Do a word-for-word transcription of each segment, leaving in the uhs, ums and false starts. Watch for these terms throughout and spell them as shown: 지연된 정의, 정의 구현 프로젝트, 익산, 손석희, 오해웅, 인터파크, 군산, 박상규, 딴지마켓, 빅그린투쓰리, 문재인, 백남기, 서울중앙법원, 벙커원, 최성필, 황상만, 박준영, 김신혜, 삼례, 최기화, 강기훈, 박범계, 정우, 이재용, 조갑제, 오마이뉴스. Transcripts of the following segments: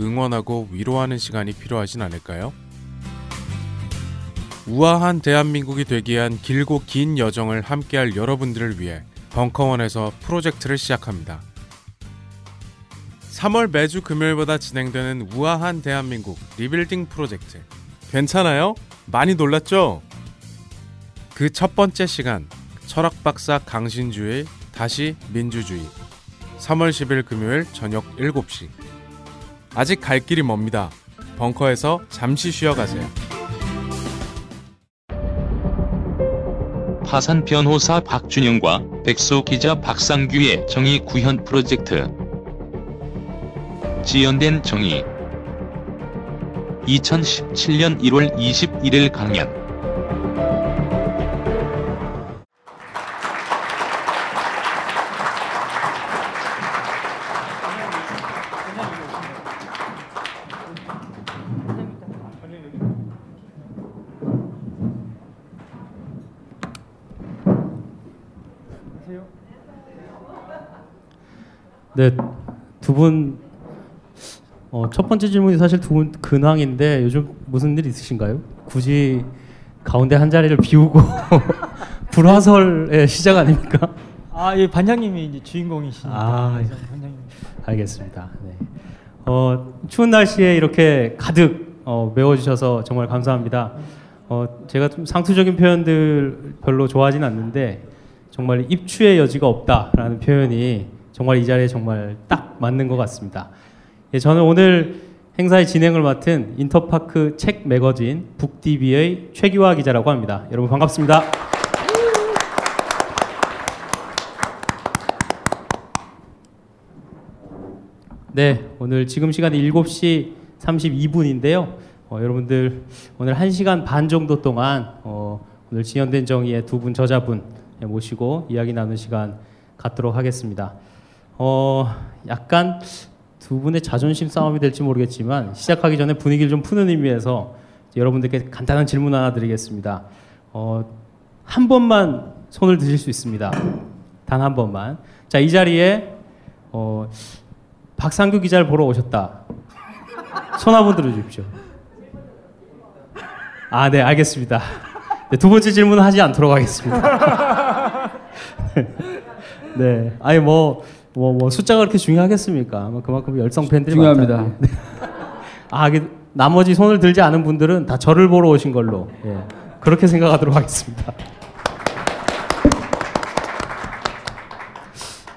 응원하고 위로하는 시간이 필요하진 않을까요? 우아한 대한민국이 되기 위한 길고 긴 여정을 함께할 여러분들을 위해 벙커원에서 프로젝트를 시작합니다. 삼월 매주 금요일마다 진행되는 우아한 대한민국 리빌딩 프로젝트. 괜찮아요? 많이 놀랐죠? 그 첫 번째 시간, 철학박사 강신주의 다시 민주주의. 삼월 십일 금요일 저녁 일곱 시. 아직 갈 길이 멉니다. 벙커에서 잠시 쉬어가세요. 파산 변호사 박준영과 백수 기자 박상규의 정의 구현 프로젝트. 지연된 정의. 이천십칠년 일월 이십일일 강연. 네, 두 분, 어, 첫 번째 질문이 사실 두 분 근황인데 요즘 무슨 일 있으신가요? 굳이 가운데 한 자리를 비우고 불화설의 시작 아닙니까? 아, 예, 반장님이 이제 주인공이시니까. 아, 예. 반장님. 알겠습니다. 네. 어, 추운 날씨에 이렇게 가득 어, 메워주셔서 정말 감사합니다. 어, 제가 좀 상투적인 표현들 별로 좋아하진 않는데 정말 입추의 여지가 없다라는 표현이 정말 이 자리에 정말 딱 맞는 것 같습니다. 예, 저는 오늘 행사의 진행을 맡은 인터파크 책 매거진 북디비의 최기화 기자라고 합니다. 여러분 반갑습니다. 네, 오늘 지금 시간이 일곱 시 삼십이 분인데요. 어, 여러분들 오늘 한 시간 반 정도 동안 어, 오늘 지연된 정의의 두 분 저자분 모시고 이야기 나누는 시간 갖도록 하겠습니다. 어, 약간 두 분의 자존심 싸움이 될지 모르겠지만 시작하기 전에 분위기를 좀 푸는 의미에서 여러분들께 간단한 질문 하나 드리겠습니다. 어, 한 번만 손을 드실 수 있습니다. 단 한 번만. 자, 이 자리에 어, 박상규 기자를 보러 오셨다. 손 한번 들어주십시오. 아, 네, 알겠습니다. 네, 두 번째 질문은 하지 않도록 하겠습니다. 네, 아니 뭐. 뭐, 뭐 숫자가 그렇게 중요하겠습니까? 아마 그만큼 열성 팬들이 중요합니다. 네. 아, 나머지 손을 들지 않은 분들은 다 저를 보러 오신 걸로 예. 그렇게 생각하도록 하겠습니다.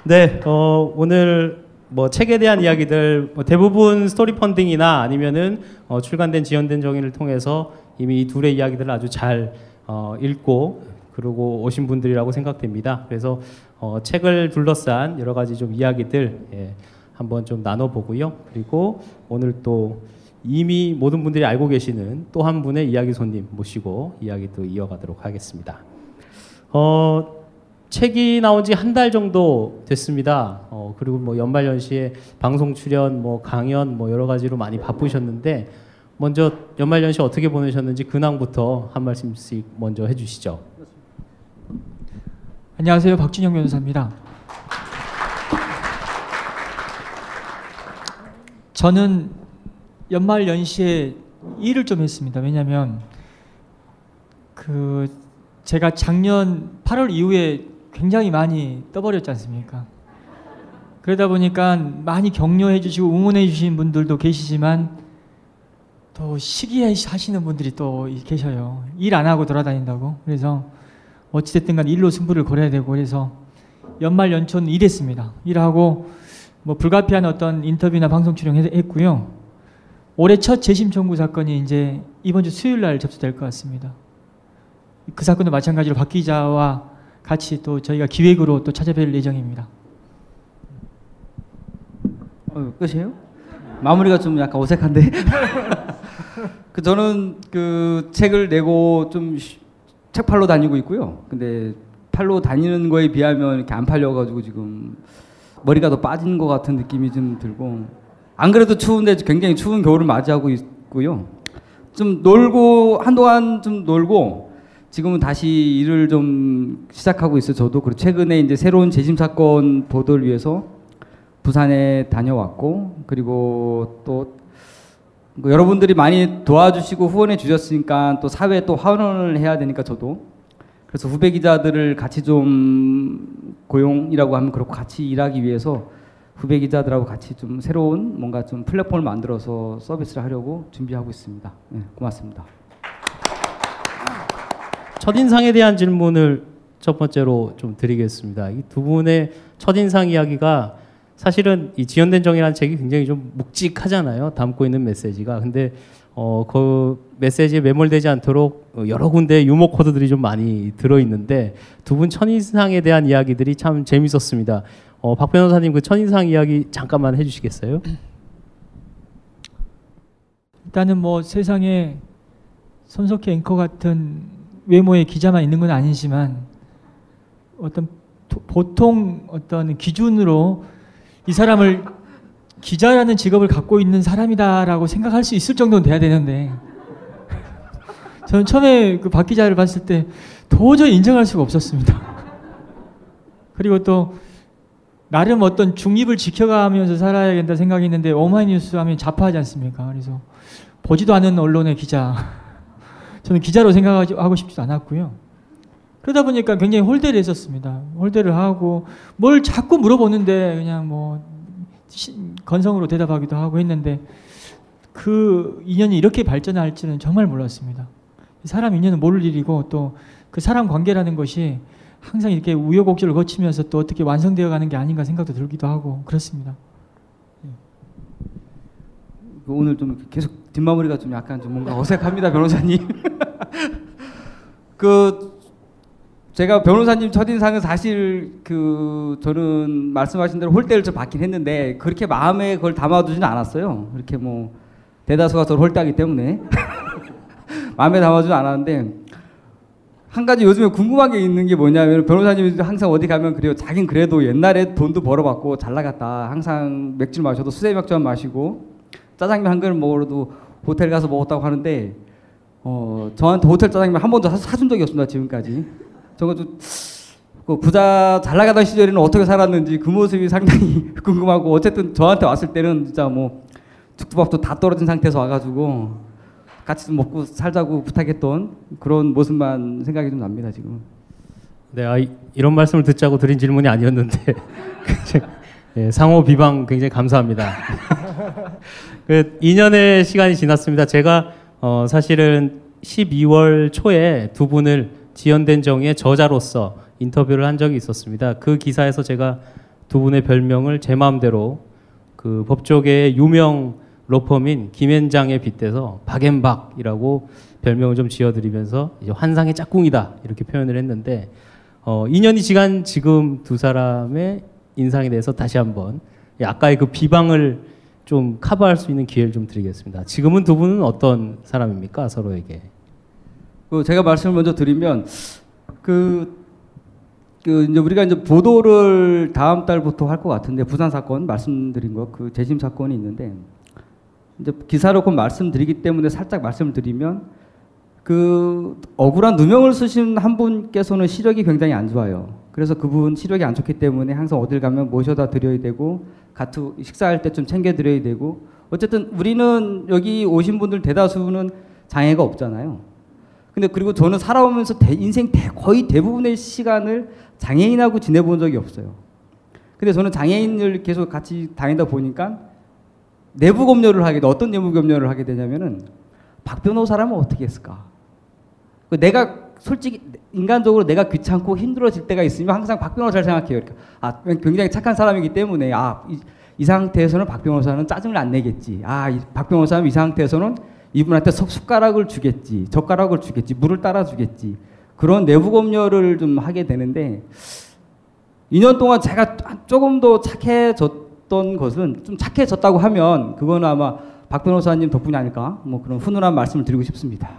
네, 어, 오늘 뭐 책에 대한 이야기들 뭐 대부분 스토리 펀딩이나 아니면은 어, 출간된 지연된 정의를 통해서 이미 이 둘의 이야기들을 아주 잘 어, 읽고. 그러고 오신 분들이라고 생각됩니다. 그래서 어, 책을 둘러싼 여러 가지 좀 이야기들 예, 한번 좀 나눠보고요. 그리고 오늘 또 이미 모든 분들이 알고 계시는 또 한 분의 이야기 손님 모시고 이야기 또 이어가도록 하겠습니다. 어, 책이 나온 지 한 달 정도 됐습니다. 어, 그리고 뭐 연말연시에 방송 출연, 뭐 강연, 뭐 여러 가지로 많이 바쁘셨는데 먼저 연말연시 어떻게 보내셨는지 근황부터 한 말씀씩 먼저 해주시죠. 안녕하세요. 박준영 변호사입니다. 저는 연말 연시에 일을 좀 했습니다. 왜냐하면 그 제가 작년 팔월 이후에 굉장히 많이 떠버렸지 않습니까? 그러다 보니까 많이 격려해 주시고 응원해 주신 분들도 계시지만 또 시기하시는 분들이 또 계셔요. 일 안 하고 돌아다닌다고. 그래서 어찌됐든 간 일로 승부를 걸어야 되고 그래서 연말 연초는 일했습니다. 일하고 뭐 불가피한 어떤 인터뷰나 방송 출연했고요. 올해 첫 재심 청구 사건이 이제 이번 주 수요일 날 접수될 것 같습니다. 그 사건도 마찬가지로 박 기자와 같이 또 저희가 기획으로 또 찾아뵐 예정입니다. 어, 끝이에요? 마무리가 좀 약간 어색한데. 그 저는 그 책을 내고 좀 책팔로 다니고 있고요. 근데 팔로 다니는 거에 비하면 이렇게 안 팔려가지고 지금 머리가 더 빠진 것 같은 느낌이 좀 들고, 안 그래도 추운데 굉장히 추운 겨울을 맞이하고 있고요. 좀 놀고 한동안 좀 놀고 지금은 다시 일을 좀 시작하고 있어요. 저도 그리고 최근에 이제 새로운 재심 사건 보도를 위해서 부산에 다녀왔고, 그리고 또 여러분들이 많이 도와주시고 후원해 주셨으니까 또 사회에 또 환원을 해야 되니까 저도. 그래서 후배 기자들을 같이 좀 고용이라고 하면 그렇고 같이 일하기 위해서 후배 기자들하고 같이 좀 새로운 뭔가 좀 플랫폼을 만들어서 서비스를 하려고 준비하고 있습니다. 네, 고맙습니다. 첫인상에 대한 질문을 첫 번째로 좀 드리겠습니다. 이 두 분의 첫인상 이야기가 사실은 이 지연된 정의라는 책이 굉장히 좀 묵직하잖아요. 담고 있는 메시지가. 근데 어, 그 메시지에 매몰되지 않도록 여러 군데 유머 코드들이 좀 많이 들어있는데 두 분 첫인상에 대한 이야기들이 참 재밌었습니다. 어, 박 변호사님 그 첫인상 이야기 잠깐만 해주시겠어요? 일단은 뭐 세상에 손석희 앵커 같은 외모의 기자만 있는 건 아니지만 어떤 도, 보통 어떤 기준으로 이 사람을 기자라는 직업을 갖고 있는 사람이다라고 생각할 수 있을 정도는 돼야 되는데 저는 처음에 그 박 기자를 봤을 때 도저히 인정할 수가 없었습니다. 그리고 또 나름 어떤 중립을 지켜가면서 살아야겠다 생각이 있는데 오마이뉴스 하면 좌파하지 않습니까? 그래서 보지도 않은 언론의 기자, 저는 기자로 생각하고 싶지도 않았고요. 그러다 보니까 굉장히 홀대를 했었습니다. 홀대를 하고 뭘 자꾸 물어보는데 그냥 뭐 건성으로 대답하기도 하고 했는데 그 인연이 이렇게 발전할지는 정말 몰랐습니다. 사람 인연은 모를 일이고 또 그 사람 관계라는 것이 항상 이렇게 우여곡절을 거치면서 또 어떻게 완성되어 가는 게 아닌가 생각도 들기도 하고 그렇습니다. 오늘 좀 계속 뒷마무리가 좀 약간 좀 뭔가 어색합니다, 변호사님. 그 제가 변호사님 첫인상은 사실 그 저는 말씀하신 대로 홀대를 좀 받긴 했는데 그렇게 마음에 그걸 담아두지는 않았어요. 그렇게 뭐 대다수가 저를 홀대하기 때문에 마음에 담아두지는 않았는데 한 가지 요즘에 궁금한 게 있는 게 뭐냐면 변호사님이 항상 어디 가면 그래요. 자긴 그래도 옛날에 돈도 벌어봤고 잘 나갔다. 항상 맥주 마셔도 수제 맥주 한 마시고 짜장면 한 그릇 먹어도 호텔 가서 먹었다고 하는데 어 저한테 호텔 짜장면 한 번도 사, 사준 적이 없습니다. 지금까지. 저거 좀 그 부자 잘 나가던 시절에는 어떻게 살았는지 그 모습이 상당히 궁금하고 어쨌든 저한테 왔을 때는 진짜 뭐 죽두밥도 다 떨어진 상태에서 와가지고 같이 좀 먹고 살자고 부탁했던 그런 모습만 생각이 좀 납니다 지금. 네, 아, 이런 말씀을 듣자고 드린 질문이 아니었는데 네, 상호 비방 굉장히 감사합니다. 그 이 년의 시간이 지났습니다. 제가 어, 사실은 십이월 초에 두 분을 지연된 정의의 저자로서 인터뷰를 한 적이 있었습니다. 그 기사에서 제가 두 분의 별명을 제 마음대로 그 법조계의 유명 로펌인 김앤장에 빗대서 박앤박이라고 별명을 좀 지어드리면서 이제 환상의 짝꿍이다 이렇게 표현을 했는데 어, 이 년이 지난 지금 두 사람의 인상에 대해서 다시 한번 아까의 그 비방을 좀 커버할 수 있는 기회를 좀 드리겠습니다. 지금은 두 분은 어떤 사람입니까? 서로에게. 제가 말씀을 먼저 드리면 그, 그 이제 우리가 이제 보도를 다음 달부터 할 것 같은데 부산 사건 말씀드린 거 그 재심 사건이 있는데 이제 기사로 곧 말씀드리기 때문에 살짝 말씀을 드리면 그 억울한 누명을 쓰신 한 분께서는 시력이 굉장히 안 좋아요. 그래서 그분 시력이 안 좋기 때문에 항상 어딜 가면 모셔다 드려야 되고 같이 식사할 때 좀 챙겨 드려야 되고 어쨌든 우리는 여기 오신 분들 대다수는 장애가 없잖아요. 근데 그리고 저는 살아오면서 대, 인생 대, 거의 대부분의 시간을 장애인하고 지내본 적이 없어요. 근데 저는 장애인을 계속 같이 다니다 보니까 내부 검열을 하게 돼. 어떤 내부 검열을 하게 되냐면은 박 변호사라면 어떻게 했을까? 내가 솔직히 인간적으로 내가 귀찮고 힘들어질 때가 있으면 항상 박 변호사를 생각해요. 그러니까 아, 굉장히 착한 사람이기 때문에 아, 이, 이 상태에서는 박 변호사는 짜증을 안 내겠지. 아, 이, 박 변호사는 이 상태에서는 이분한테 숟가락을 주겠지, 젓가락을 주겠지, 물을 따라주겠지. 그런 내부 검열을 좀 하게 되는데 이 년 동안 제가 조금 더 착해졌 어떤 것은 좀 착해졌다고 하면 그거는 아마 박 변호사님 덕분이 아닐까, 뭐 그런 훈훈한 말씀을 드리고 싶습니다.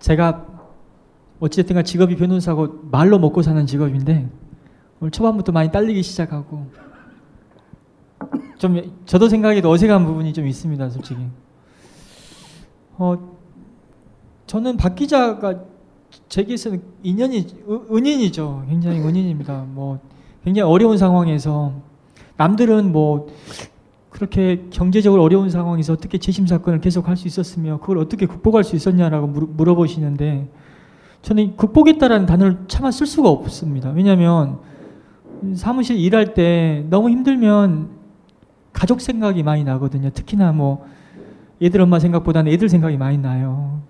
제가 어찌됐든가 직업이 변호사고 말로 먹고 사는 직업인데 오늘 초반부터 많이 딸리기 시작하고 좀 저도 생각해도 어색한 부분이 좀 있습니다, 솔직히. 어, 저는 박 기자가 제게서는 인연이 은인이죠. 굉장히 은인입니다. 뭐 굉장히 어려운 상황에서 남들은 뭐 그렇게 경제적으로 어려운 상황에서 어떻게 재심 사건을 계속할 수 있었으며 그걸 어떻게 극복할 수 있었냐라고 물어보시는데 저는 극복했다라는 단어를 차마 쓸 수가 없습니다. 왜냐하면 사무실 일할 때 너무 힘들면 가족 생각이 많이 나거든요. 특히나 뭐 애들 엄마 생각보다는 애들 생각이 많이 나요.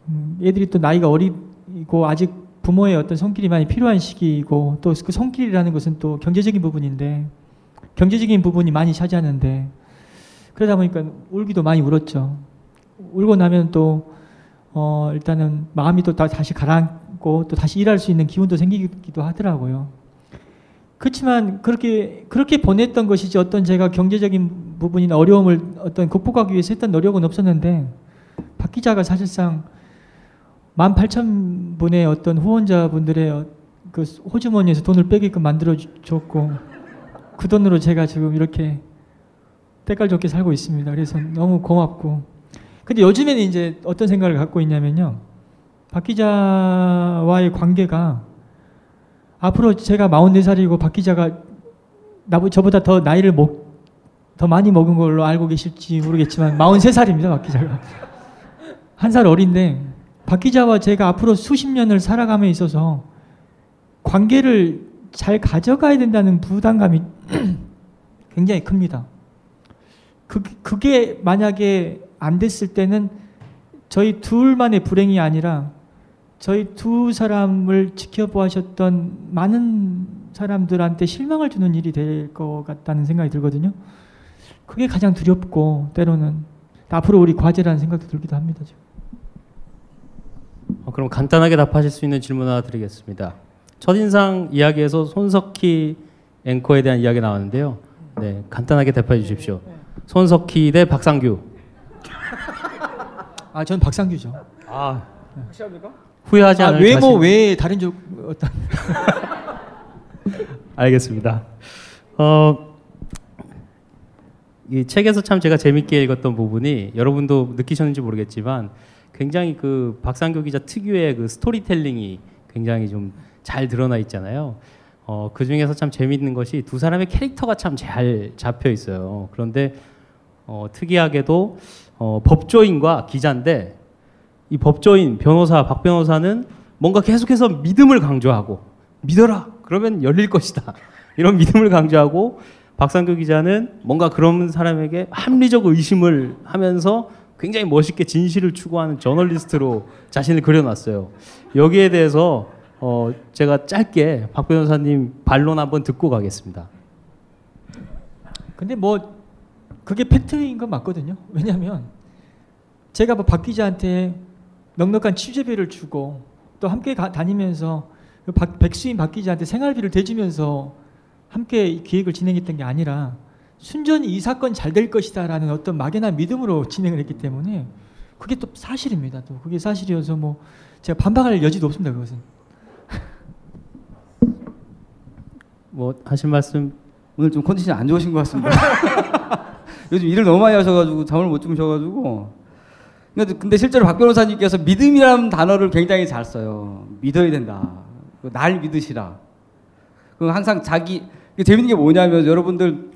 애들이 또 나이가 어리고 아직 부모의 어떤 손길이 많이 필요한 시기이고 또 그 손길이라는 것은 또 경제적인 부분인데 경제적인 부분이 많이 차지하는데 그러다 보니까 울기도 많이 울었죠. 울고 나면 또 어 일단은 마음이 또 다, 다시 가라앉고 또 다시 일할 수 있는 기운도 생기기도 하더라고요. 그렇지만 그렇게 그렇게 보냈던 것이지 어떤 제가 경제적인 부분이나 어려움을 어떤 극복하기 위해서 했던 노력은 없었는데 박 기자가 사실상 만 팔천 분의 어떤 후원자분들의 그 호주머니에서 돈을 빼게끔 만들어줬고 그 돈으로 제가 지금 이렇게 때깔 좋게 살고 있습니다. 그래서 너무 고맙고. 근데 요즘에는 이제 어떤 생각을 갖고 있냐면요. 박 기자와의 관계가 앞으로 제가 마흔네 살이고 박 기자가 나, 저보다 더 나이를 못, 더 많이 먹은 걸로 알고 계실지 모르겠지만 마흔세 살입니다. 박 기자가. 한 살 어린데 박 기자와 제가 앞으로 수십 년을 살아감에 있어서 관계를 잘 가져가야 된다는 부담감이 굉장히 큽니다. 그, 그게 만약에 안 됐을 때는 저희 둘만의 불행이 아니라 저희 두 사람을 지켜보셨던 많은 사람들한테 실망을 주는 일이 될 것 같다는 생각이 들거든요. 그게 가장 두렵고 때로는 앞으로 우리 과제라는 생각도 들기도 합니다. 지금. 그럼 간단하게 답하실 수 있는 질문 하나 드리겠습니다. 첫인상 이야기에서 손석희 앵커에 대한 이야기가 나왔는데요. 네, 간단하게 답해 주십시오. 손석희 대 박상규. 아, 전 박상규죠. 아, 확실합니까? 후회하지 아, 않을 자신. 외모 외에 다른 쪽 어떤. 알겠습니다. 어, 이 책에서 참 제가 재밌게 읽었던 부분이 여러분도 느끼셨는지 모르겠지만. 굉장히 그 박상규 기자 특유의 그 스토리텔링이 굉장히 좀 잘 드러나 있잖아요. 어, 그 중에서 참 재미있는 것이 두 사람의 캐릭터가 참 잘 잡혀 있어요. 그런데 어, 특이하게도 어, 법조인과 기자인데 이 법조인 변호사 박 변호사는 뭔가 계속해서 믿음을 강조하고 믿어라 그러면 열릴 것이다 이런 믿음을 강조하고 박상규 기자는 뭔가 그런 사람에게 합리적 의심을 하면서 굉장히 멋있게 진실을 추구하는 저널리스트로 자신을 그려놨어요. 여기에 대해서 어 제가 짧게 박 변호사님 반론 한번 듣고 가겠습니다. 근데 뭐 그게 팩트인 건 맞거든요. 왜냐하면 제가 뭐 박 기자한테 넉넉한 취재비를 주고 또 함께 가, 다니면서 박, 백수인 박 기자한테 생활비를 대주면서 함께 기획을 진행했던 게 아니라 순전히 이 사건 잘 될 것이다 라는 어떤 막연한 믿음으로 진행을 했기 때문에 그게 또 사실입니다. 또 그게 사실이어서 뭐 제가 반박할 여지도 없습니다. 그것은. 뭐 하신 말씀 오늘 좀 컨디션이 안 좋으신 것 같습니다. 요즘 일을 너무 많이 하셔가지고 잠을 못 주무셔가지고. 근데 실제로 박 변호사님께서 믿음이라는 단어를 굉장히 잘 써요. 믿어야 된다. 날 믿으시라. 항상 자기 재밌는 게 뭐냐면 여러분들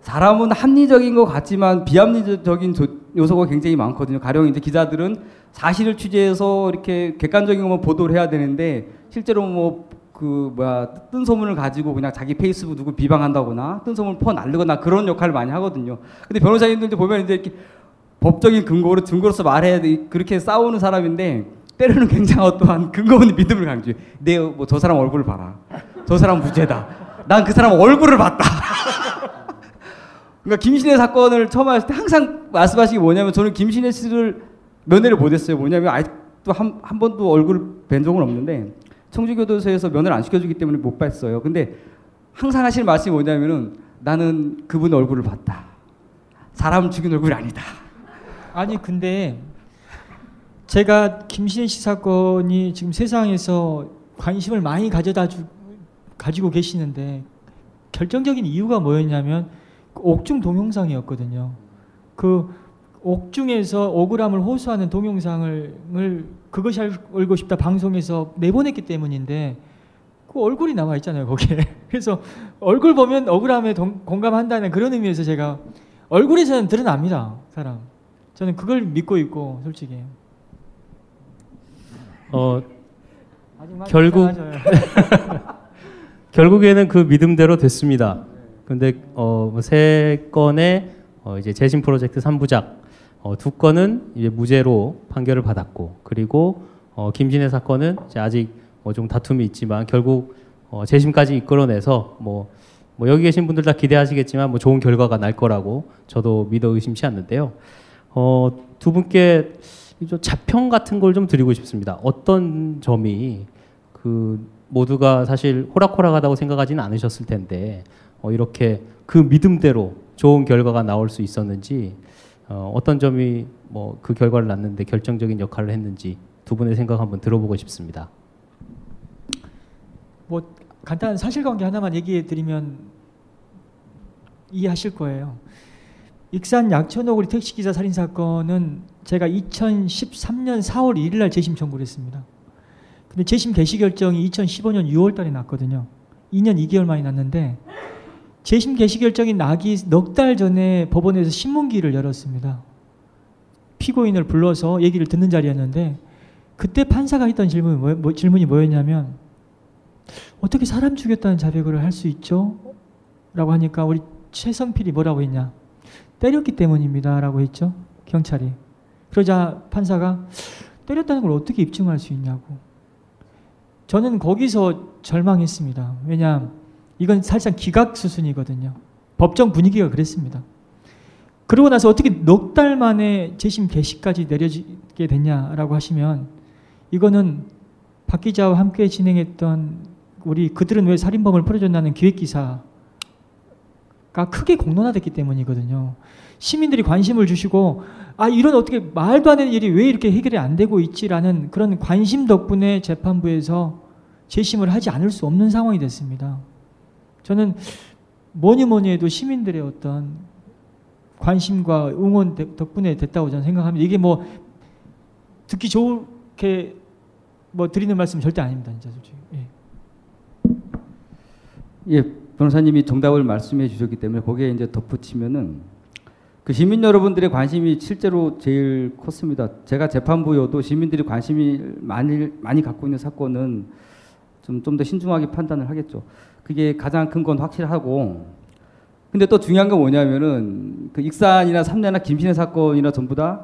사람은 합리적인 것 같지만 비합리적인 요소가 굉장히 많거든요. 가령 이제 기자들은 사실을 취재해서 이렇게 객관적인 것만 보도를 해야 되는데 실제로 뭐 그 뭐야 뜬 소문을 가지고 그냥 자기 페이스북 누구 비방한다거나 뜬 소문을 퍼날르거나 그런 역할을 많이 하거든요. 근데 변호사님들도 보면 이제 이렇게 법적인 근거로 증거로서 말해야 돼 그렇게 싸우는 사람인데 때로는 굉장히 어떠한 근거 없는 믿음을 강조해. 내 뭐 저 사람 얼굴을 봐라. 저 사람 무죄다. 난 그 사람 얼굴을 봤다. 그러니까 김신혜 사건을 처음 하실 때 항상 말씀하시기 뭐냐면 저는 김신혜 씨를 면회를 못했어요. 뭐냐면 아직도 한, 한 번도 얼굴을 뵌 적은 없는데 청주교도소에서 면을 안 시켜주기 때문에 못 봤어요. 근데 항상 하시는 말씀이 뭐냐면은 나는 그분 얼굴을 봤다. 사람 죽인 얼굴이 아니다. 아니 근데 제가 김신혜 씨 사건이 지금 세상에서 관심을 많이 가져다 주, 가지고 계시는데 결정적인 이유가 뭐였냐면 옥중 동영상이었거든요. 그 옥중에서 억울함을 호소하는 동영상을 그것이 알고 싶다 방송에서 내보냈기 때문인데 그 얼굴이 남아 있잖아요 거기에. 그래서 얼굴 보면 억울함에 동, 공감한다는 그런 의미에서 제가 얼굴에서는 드러납니다 사람. 저는 그걸 믿고 있고 솔직히. 어 결국 결국에는 그 믿음대로 됐습니다. 그런데 어, 세 건의 어, 이제 재심 프로젝트 삼 부작 어, 두 건은 이제 무죄로 판결을 받았고 그리고 어, 김신혜 사건은 이제 아직 뭐 좀 다툼이 있지만 결국 어, 재심까지 이끌어내서 뭐, 뭐 여기 계신 분들 다 기대하시겠지만 뭐 좋은 결과가 날 거라고 저도 믿어 의심치 않는데요. 어, 두 분께 자평 같은 걸 좀 드리고 싶습니다. 어떤 점이 그 모두가 사실 호락호락하다고 생각하지는 않으셨을 텐데 어, 이렇게 그 믿음대로 좋은 결과가 나올 수 있었는지 어, 어떤 점이 뭐 그 결과를 낳는데 결정적인 역할을 했는지 두 분의 생각 한번 들어보고 싶습니다. 뭐 간단한 사실관계 하나만 얘기해 드리면 이해하실 거예요. 익산 약천오거리 택시기사 살인사건은 제가 이천십삼 년 사월 일일 날 재심 청구를 했습니다. 근데 재심 개시 결정이 이천십오 년 유월 달에 났거든요. 이 년 이 개월 만에 났는데 재심 개시 결정이 나기 넉 달 전에 법원에서 신문기를 열었습니다. 피고인을 불러서 얘기를 듣는 자리였는데 그때 판사가 했던 질문이, 뭐, 뭐, 질문이 뭐였냐면 어떻게 사람 죽였다는 자백을 할 수 있죠? 라고 하니까 우리 최성필이 뭐라고 했냐. 때렸기 때문입니다. 라고 했죠. 경찰이. 그러자 판사가 때렸다는 걸 어떻게 입증할 수 있냐고. 저는 거기서 절망했습니다. 왜냐하면 이건 사실상 기각수순이거든요. 법정 분위기가 그랬습니다. 그러고 나서 어떻게 넉 달 만에 재심 개시까지 내려지게 됐냐라고 하시면 이거는 박 기자와 함께 진행했던 우리 그들은 왜 살인범을 풀어줬냐는 기획기사 가 크게 공론화됐기 때문이거든요. 시민들이 관심을 주시고 아 이런 어떻게 말도 안 되는 일이 왜 이렇게 해결이 안 되고 있지라는 그런 관심 덕분에 재판부에서 재심을 하지 않을 수 없는 상황이 됐습니다. 저는 뭐니 뭐니 해도 시민들의 어떤 관심과 응원 덕분에 됐다고 저는 생각합니다. 이게 뭐 듣기 좋게 뭐 드리는 말씀 절대 아닙니다, 진짜 솔직히. 예. 예. 변호사님이 정답을 말씀해 주셨기 때문에 거기에 이제 덧붙이면은 그 시민 여러분들의 관심이 실제로 제일 컸습니다. 제가 재판부여도 시민들이 관심이 많이 많이 갖고 있는 사건은 좀 좀 더 신중하게 판단을 하겠죠. 그게 가장 큰 건 확실하고. 근데 또 중요한 건 뭐냐면은 그 익산이나 삼례나 김신혜 사건이나 전부 다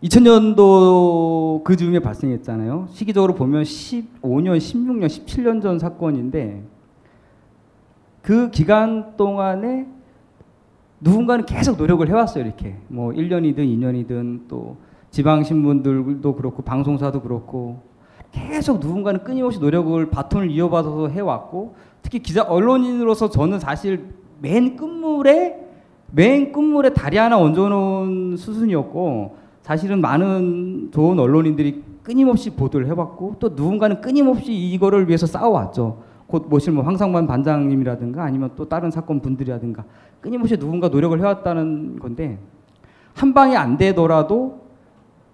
이천 년도 그 즈음에 발생했잖아요. 시기적으로 보면 십오 년, 십육 년, 십칠 년 전 사건인데. 그 기간 동안에 누군가는 계속 노력을 해왔어요. 이렇게 뭐 일 년이든 이 년이든 또 지방신문들도 그렇고 방송사도 그렇고 계속 누군가는 끊임없이 노력을 바톤을 이어받아서 해왔고 특히 기자 언론인으로서 저는 사실 맨 끝물에 맨 끝물에 다리 하나 얹어놓은 수순이었고 사실은 많은 좋은 언론인들이 끊임없이 보도를 해왔고 또 누군가는 끊임없이 이거를 위해서 싸워왔죠. 곧 모실 뭐 황상만 반장님이라든가 아니면 또 다른 사건 분들이라든가 끊임없이 누군가 노력을 해왔다는 건데 한 방에 안 되더라도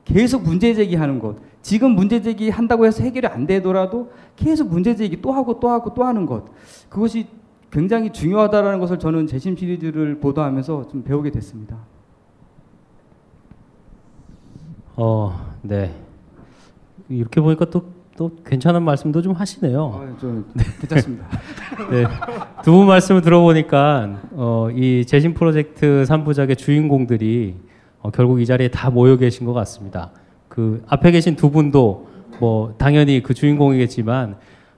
계속 문제 제기하는 것 지금 문제 제기한다고 해서 해결이 안 되더라도 계속 문제 제기 또 하고 또 하고 또 하는 것 그것이 굉장히 중요하다라는 것을 저는 재심 시리즈를 보도하면서 좀 배우게 됐습니다. 어, 네. 이렇게 보니까 또 또 괜찮은 말씀도 좀 하시네요. 아, 좀 괜찮습니다. 네, 두 분 말씀을 들어보니까 어, 이 재심 프로젝트 삼 부작의 주인공들이 어, 결국 이 자리에 다 모여 계신 것 같습니다. 그 앞에 계신 두 분도 뭐 당연히 그 주인공이겠지만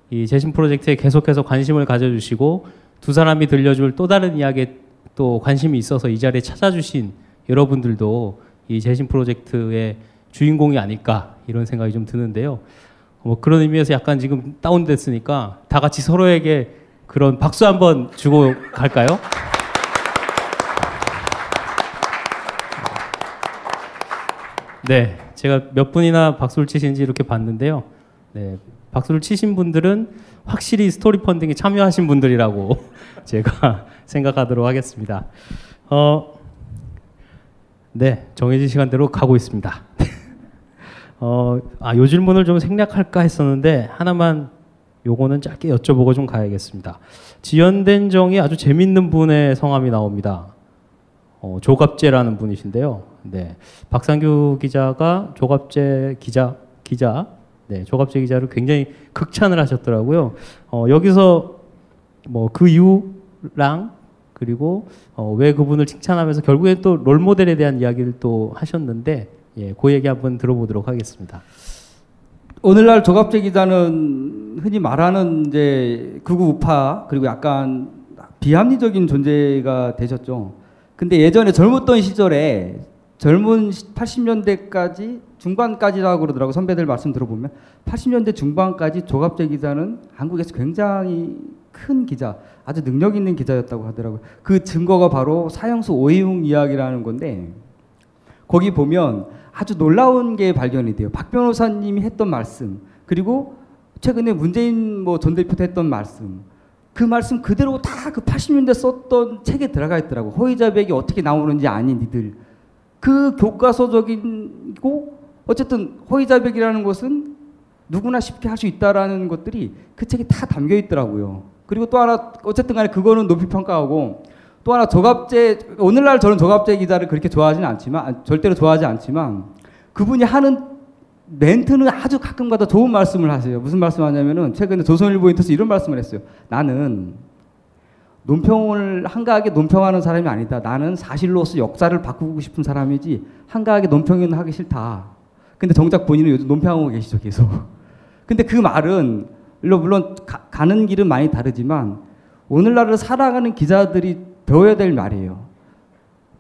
이 재심 프로젝트에 계속해서 관심을 가져주시고 두 사람이 들려줄 또 다른 이야기에 또 관심이 있어서 이 자리에 찾아주신 여러분들도 이 재심 프로젝트의 주인공이 아닐까 이런 생각이 좀 드는데요. 뭐 그런 의미에서 약간 지금 다운됐으니까 다 같이 서로에게 그런 박수 한번 주고 갈까요? 네, 제가 몇 분이나 박수를 치신지 이렇게 봤는데요. 네, 박수를 치신 분들은 확실히 스토리 펀딩에 참여하신 분들이라고 제가 생각하도록 하겠습니다. 어, 네, 정해진 시간대로 가고 있습니다. 어, 아, 요 질문을 좀 생략할까 했었는데 하나만 요거는 짧게 여쭤보고 좀 가야겠습니다. 지연된 정의 아주 재밌는 분의 성함이 나옵니다. 어, 조갑제라는 분이신데요. 네, 박상규 기자가 조갑제 기자 기자, 네, 조갑제 기자를 굉장히 극찬을 하셨더라고요. 어, 여기서 뭐 그 이유랑 그리고 어, 왜 그분을 칭찬하면서 결국엔 또 롤모델에 대한 이야기를 또 하셨는데, 예, 그 얘기 한번 들어보도록 하겠습니다. 오늘날 조갑제 기자는 흔히 말하는 이제 극우 우파 그리고 약간 비합리적인 존재가 되셨죠. 근데 예전에 젊었던 시절에 젊은 팔십 년대까지 중반까지라고 그러더라고. 선배들 말씀 들어보면 팔십 년대 중반까지 조갑제 기자는 한국에서 굉장히 큰 기자, 아주 능력 있는 기자였다고 하더라고요. 그 증거가 바로 사형수 오해웅 이야기라는 건데, 거기 보면 아주 놀라운 게 발견이 돼요. 박 변호사님이 했던 말씀, 그리고 최근에 문재인 뭐 전 대표도 했던 말씀, 그 말씀 그대로 다 그 팔십 년대 썼던 책에 들어가 있더라고. 허위자백이 어떻게 나오는지 아닌 니들. 그 교과서적이고 어쨌든 허위자백이라는 것은 누구나 쉽게 할 수 있다라는 것들이 그 책에 다 담겨 있더라고요. 그리고 또 하나 어쨌든 간에 그거는 높이 평가하고, 또 하나 조갑제, 오늘날 저는 조갑제 기자를 그렇게 좋아하지는 않지만, 절대로 좋아하지 않지만, 그분이 하는 멘트는 아주 가끔가다 좋은 말씀을 하세요. 무슨 말씀하냐면은 최근에 조선일보 인터뷰에서 이런 말씀을 했어요. 나는 논평을 한가하게 논평하는 사람이 아니다. 나는 사실로서 역사를 바꾸고 싶은 사람이지 한가하게 논평은 하기 싫다. 근데 정작 본인은 요즘 논평하고 계시죠, 계속. 근데 그 말은 물론 가, 가는 길은 많이 다르지만 오늘날을 살아가는 기자들이 배워야 될 말이에요.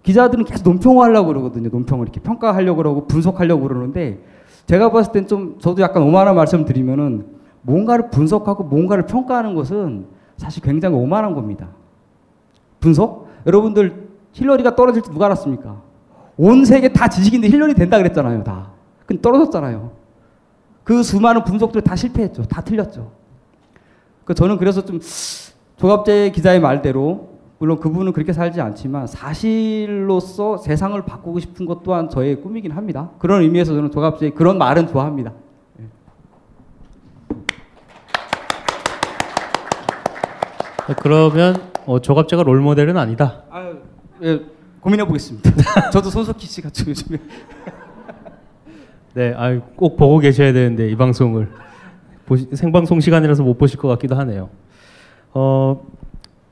기자들은 계속 논평을 하려고 그러거든요. 논평을 이렇게 평가하려고 그러고 분석하려고 그러는데, 제가 봤을 땐 좀, 저도 약간 오만한 말씀 드리면은, 뭔가를 분석하고 뭔가를 평가하는 것은 사실 굉장히 오만한 겁니다. 분석? 여러분들 힐러리가 떨어질 때 누가 알았습니까? 온 세계 다 지식인데 힐러리 된다 그랬잖아요, 다. 근데 떨어졌잖아요. 그 수많은 분석들이 다 실패했죠. 다 틀렸죠. 그 저는 그래서 좀 조갑제 기자의 말대로, 물론 그분은 그렇게 살지 않지만 사실로서 세상을 바꾸고 싶은 것 또한 저의 꿈이긴 합니다. 그런 의미에서 저는 조갑제의 그런 말은 좋아합니다. 그러면 어, 조갑제가 롤모델은 아니다. 아, 예, 고민해보겠습니다. 저도 손석희 씨가 요즘에 네, 아유, 꼭 보고 계셔야 되는데 이 방송을 보시, 생방송 시간이라서 못 보실 것 같기도 하네요. 어,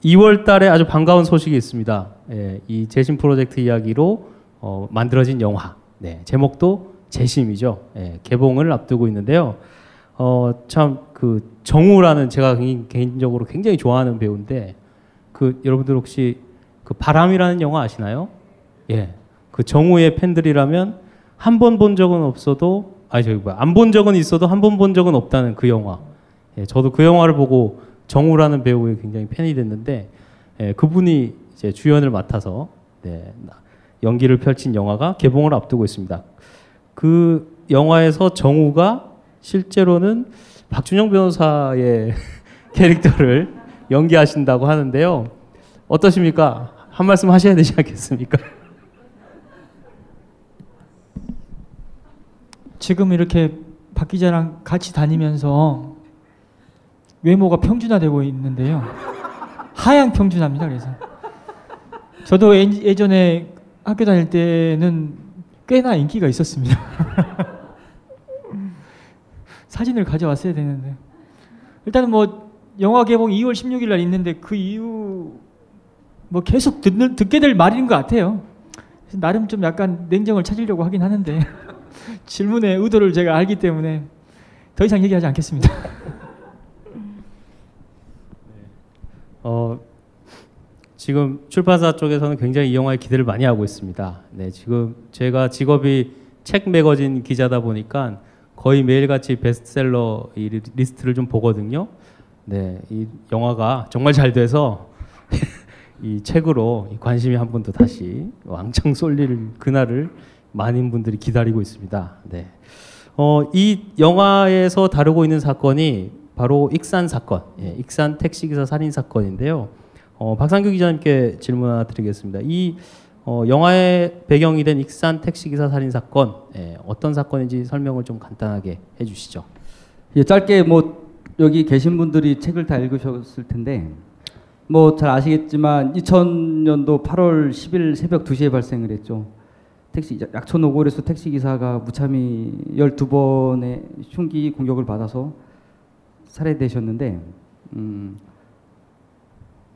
이월 달에 아주 반가운 소식이 있습니다. 예, 이 재심 프로젝트 이야기로 어, 만들어진 영화, 네, 제목도 재심이죠. 예, 개봉을 앞두고 있는데요. 어, 참 그 정우라는 제가 개인적으로 굉장히 좋아하는 배우인데, 그 여러분들 혹시 그 바람이라는 영화 아시나요? 예, 그 정우의 팬들이라면 한 번 본 적은 없어도, 아니 저기 뭐야, 안 본 적은 있어도 한 번 본 적은 없다는 그 영화. 예, 저도 그 영화를 보고 정우라는 배우의 굉장히 팬이 됐는데, 예, 그분이 이제 주연을 맡아서, 네, 연기를 펼친 영화가 개봉을 앞두고 있습니다. 그 영화에서 정우가 실제로는 박준영 변호사의 캐릭터를 연기하신다고 하는데요. 어떠십니까? 한 말씀 하셔야 되지 않겠습니까? 지금 이렇게 박 기자랑 같이 다니면서 외모가 평준화되고 있는데요. 하향 평준화입니다. 그래서 저도 예전에 학교 다닐 때는 꽤나 인기가 있었습니다. 사진을 가져왔어야 되는데, 일단은 뭐 영화 개봉 이월 십육일 날 있는데 그 이후 뭐 계속 듣는, 듣게 될 말인 것 같아요. 그래서 나름 좀 약간 냉정을 찾으려고 하긴 하는데 질문의 의도를 제가 알기 때문에 더 이상 얘기하지 않겠습니다. 어, 지금 출판사 쪽에서는 굉장히 이 영화에 기대를 많이 하고 있습니다. 네, 지금 제가 직업이 책 매거진 기자다 보니까 거의 매일같이 베스트셀러 이 리스트를 좀 보거든요. 네, 이 영화가 정말 잘 돼서 이 책으로 관심이 한 번 더 다시 왕창 쏠릴 그날을 많은 분들이 기다리고 있습니다. 네, 어, 이 영화에서 다루고 있는 사건이 바로 익산 사건, 예, 익산 택시기사 살인 사건인데요. 어, 박상규 기자님께 질문 하나 드리겠습니다. 이 어, 영화의 배경이 된 익산 택시기사 살인 사건, 예, 어떤 사건인지 설명을 좀 간단하게 해주시죠. 예, 짧게 뭐 여기 계신 분들이 책을 다 읽으셨을 텐데 뭐 잘 아시겠지만 이천 년도 팔월 십일 새벽 두 시에 발생을 했죠. 택시 약촌 오골에서 택시기사가 무참히 열두 번의 흉기 공격을 받아서 살해되셨는데 음,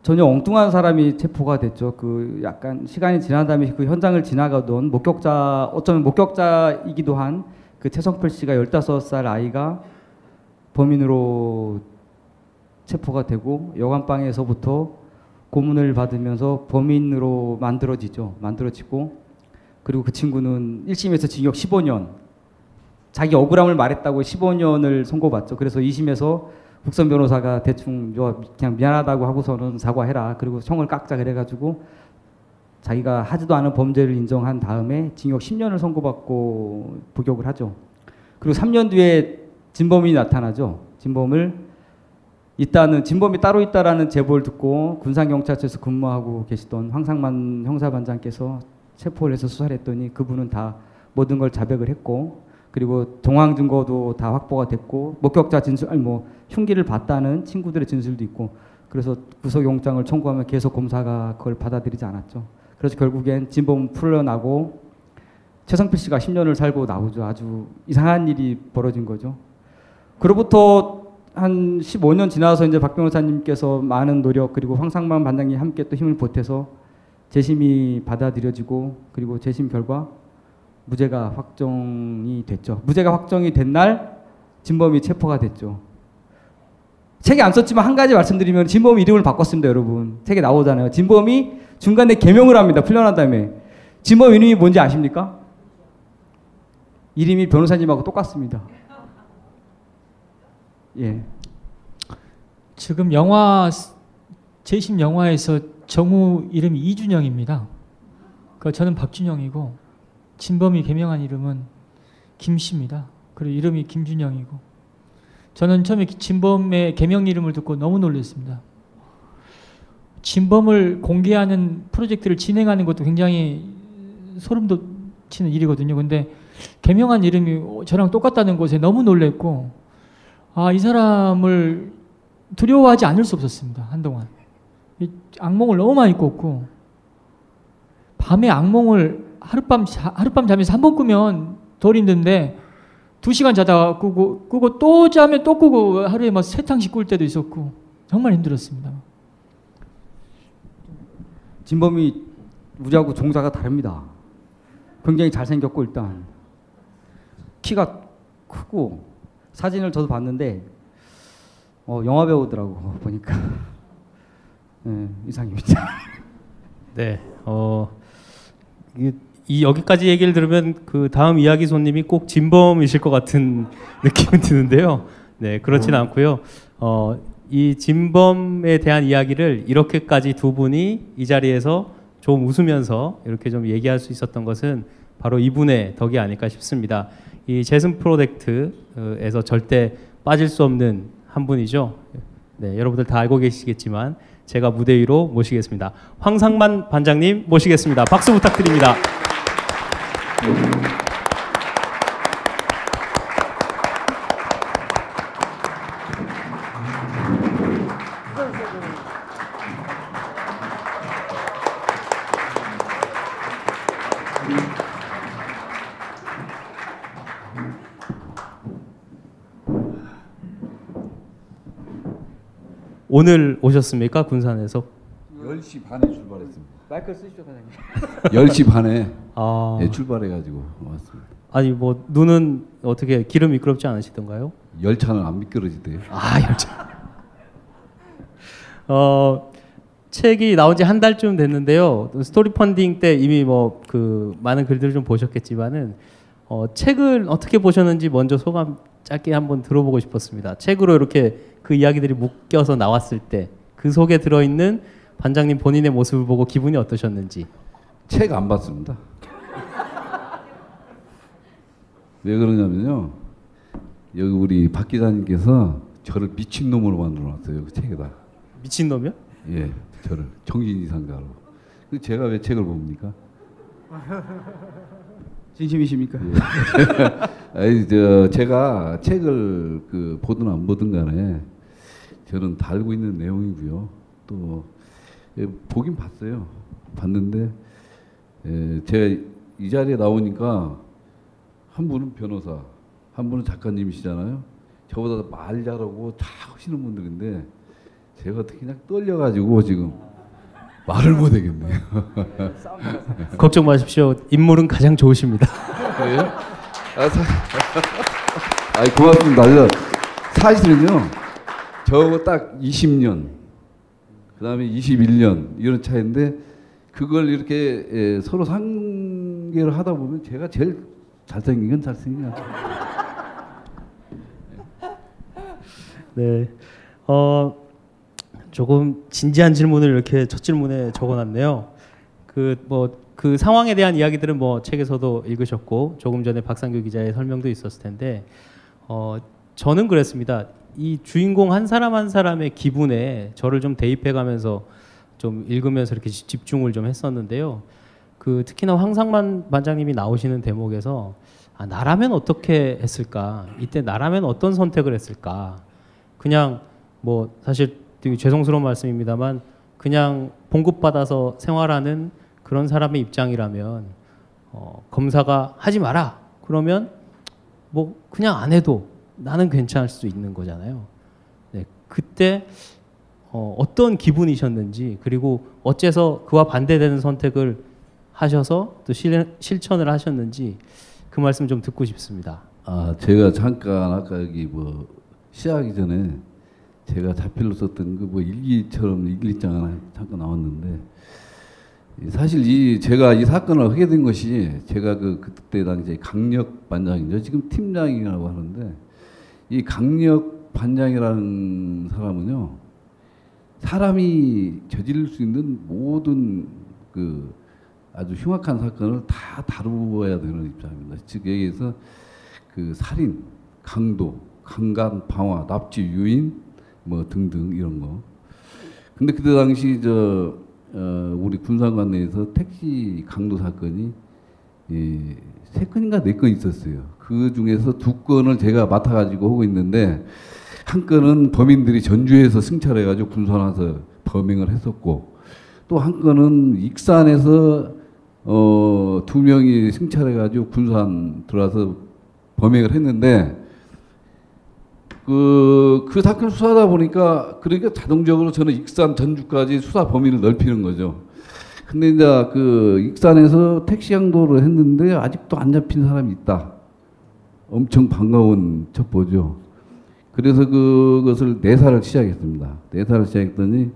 전혀 엉뚱한 사람이 체포가 됐죠. 그 약간 시간이 지난 다음에 그 현장을 지나가던 목격자, 어쩌면 목격자이기도 한 그 최성필 씨가 열다섯 살 아이가 범인으로 체포가 되고 여관방에서부터 고문을 받으면서 범인으로 만들어지죠. 만들어지고 그리고 그 친구는 일 심에서 징역 십오 년, 자기 억울함을 말했다고 십오 년을 선고받죠. 그래서 이 심에서 국선 변호사가 대충 그냥 미안하다고 하고서는 사과해라, 그리고 형을 깎자 그래가지고 자기가 하지도 않은 범죄를 인정한 다음에 징역 십 년을 선고받고 복역을 하죠. 그리고 삼 년 뒤에 진범이 나타나죠. 진범을 일단은 진범이 따로 있다라는 제보를 듣고 군산경찰서에서 근무하고 계시던 황상만 형사반장께서 체포를 해서 수사를 했더니 그분은 다 모든 걸 자백을 했고 그리고 정황 증거도 다 확보가 됐고 목격자 진술, 아니 뭐 흉기를 봤다는 친구들의 진술도 있고 그래서 구속영장을 청구하면 계속 검사가 그걸 받아들이지 않았죠. 그래서 결국엔 진범 풀려나고 최성필 씨가 십 년을 살고 나오죠. 아주 이상한 일이 벌어진 거죠. 그로부터 한 십오 년 지나서 이제 박 변호사님께서 많은 노력 그리고 황상만 반장님 함께 또 힘을 보태서 재심이 받아들여지고 그리고 재심 결과 무죄가 확정이 됐죠. 무죄가 확정이 된 날 진범이 체포가 됐죠. 책에 안 썼지만 한 가지 말씀드리면 진범이 이름을 바꿨습니다. 여러분 책에 나오잖아요. 진범이 중간에 개명을 합니다. 풀려난 다음에. 진범 이름이 뭔지 아십니까? 이름이 변호사님하고 똑같습니다. 예. 지금 영화 재심 영화에서 정우 이름이 이준영입니다. 그러니까 저는 박준영이고 진범이 개명한 이름은 김씨입니다. 그리고 이름이 김준영이고. 저는 처음에 진범의 개명 이름을 듣고 너무 놀랐습니다. 진범을 공개하는 프로젝트를 진행하는 것도 굉장히 소름 돋치는 일이거든요. 근데 개명한 이름이 저랑 똑같다는 것에 너무 놀랐고 아, 이 사람을 두려워하지 않을 수 없었습니다. 한동안 악몽을 너무 많이 꿨고 밤에 악몽을 하룻밤, 자, 하룻밤 자면서 한 번 꾸면 덜 힘든데 두 시간 자다가 꾸고 꾸고 또 자면 또 꾸고 하루에 막 세 탕씩 꿀 때도 있었고 정말 힘들었습니다. 진범이 우리하고 종자가 다릅니다. 굉장히 잘생겼고 일단 키가 크고 사진을 저도 봤는데 어, 영화 배우더라고 보니까. 네, 이상입니다. 네, 어, 이, 이 여기까지 얘기를 들으면 그 다음 이야기 손님이 꼭 진범이실 것 같은 느낌은 드는데요. 네, 그렇진 어. 않고요. 어, 이 진범에 대한 이야기를 이렇게까지 두 분이 이 자리에서 좀 웃으면서 이렇게 좀 얘기할 수 있었던 것은 바로 이분의 덕이 아닐까 싶습니다. 이 재심 프로젝트에서 절대 빠질 수 없는 한 분이죠. 네, 여러분들 다 알고 계시겠지만 제가 무대 위로 모시겠습니다. 황상만 반장님 모시겠습니다. 박수 부탁드립니다. 오늘 오셨습니까? 군산에서? 열 시 반에 출발했습니다. 마이크 쓰시죠, 사장님. 열 시 반에 아... 예, 출발해가지고 왔습니다. 아니 뭐 눈은 어떻게 기름 미끄럽지 않으시던가요? 열차는 안 미끄러지대요. 아 열차. 어 책이 나온 지 한 달쯤 됐는데요. 스토리 펀딩 때 이미 뭐 그 많은 글들을 좀 보셨겠지만은 어, 책을 어떻게 보셨는지 먼저 소감 짧게 한번 들어보고 싶었습니다. 책으로 이렇게 그 이야기들이 묶여서 나왔을 때 그 속에 들어있는 반장님 본인의 모습을 보고 기분이 어떠셨는지. 책 안 봤습니다. 왜 그러냐면요, 여기 우리 박 기자님께서 저를 미친놈으로 만들어놨어요, 그 책에다. 미친놈이요? 예, 저를 정신 이상자로. 제가 왜 책을 봅니까? 진심이십니까? 예. 아니, 저 제가 책을 그 보든 안 보든 간에 저는 다 알고 있는 내용이고요. 또 예, 보긴 봤어요. 봤는데 예, 제가 이 자리에 나오니까 한 분은 변호사, 한 분은 작가님이시잖아요. 저보다 말 잘하고 다 하시는 분들인데 제가 어떻게 그냥 떨려가지고 지금 말을 못 하겠네요. 걱정 마십시오. 인물은 가장 좋으십니다. 예? 아, 사... 아이, 고맙습니다. 사실은요, 저거 딱 이십 년, 그 다음에 이십일 년 이런 차이인데 그걸 이렇게 예, 서로 상계를 하다 보면 제가 제일 잘생긴 건 잘생긴 것 같아요. 네. 어... 조금 진지한 질문을 이렇게 첫 질문에 적어놨네요. 그 뭐 그 상황에 대한 이야기들은 뭐 책에서도 읽으셨고 조금 전에 박상규 기자의 설명도 있었을 텐데 어 저는 그랬습니다. 이 주인공 한 사람 한 사람의 기분에 저를 좀 대입해가면서 좀 읽으면서 이렇게 집중을 좀 했었는데요. 그 특히나 황상만 반장님이 나오시는 대목에서 아, 나라면 어떻게 했을까? 이때 나라면 어떤 선택을 했을까? 그냥 뭐 사실 되게 죄송스러운 말씀입니다만 그냥 봉급받아서 생활하는 그런 사람의 입장이라면 어, 검사가 하지 마라 그러면 뭐 그냥 안 해도 나는 괜찮을 수 있는 거잖아요. 네, 그때 어, 어떤 기분이셨는지 그리고 어째서 그와 반대되는 선택을 하셔서 또 실, 실천을 하셨는지 그 말씀 좀 듣고 싶습니다. 아, 제가 잠깐 아까 여기 뭐 시작하기 전에 제가 자필로 썼던 그 뭐 일기처럼 일기장 하나 잠깐 나왔는데 사실 이 제가 이 사건을 하게 된 것이 제가 그 그때 당시에 강력 반장이죠. 지금 팀장이라고 하는데 이 강력 반장이라는 사람은요 사람이 저지를 수 있는 모든 그 아주 흉악한 사건을 다 다루어야 되는 입장입니다. 즉 여기에서 그 살인, 강도, 강간, 방화, 납치, 유인 뭐 등등 이런 거. 근데 그때 당시 저 어, 우리 군산관 내에서 택시 강도 사건이 예, 세 건인가 네 건 있었어요. 그 중에서 두 건을 제가 맡아가지고 하고 있는데 한 건은 범인들이 전주에서 승찰해가지고 군산 와서 범행을 했었고 또 한 건은 익산에서 어, 두 명이 승찰해가지고 군산 들어와서 범행을 했는데. 그, 그 사건을 수사하다 보니까, 그러니까 자동적으로 저는 익산, 전주까지 수사 범위를 넓히는 거죠. 근데 이제 그 익산에서 택시 강도를 했는데 아직도 안 잡힌 사람이 있다. 엄청 반가운 첩보죠. 그래서 그것을 내사를 시작했습니다. 내사를 시작했더니,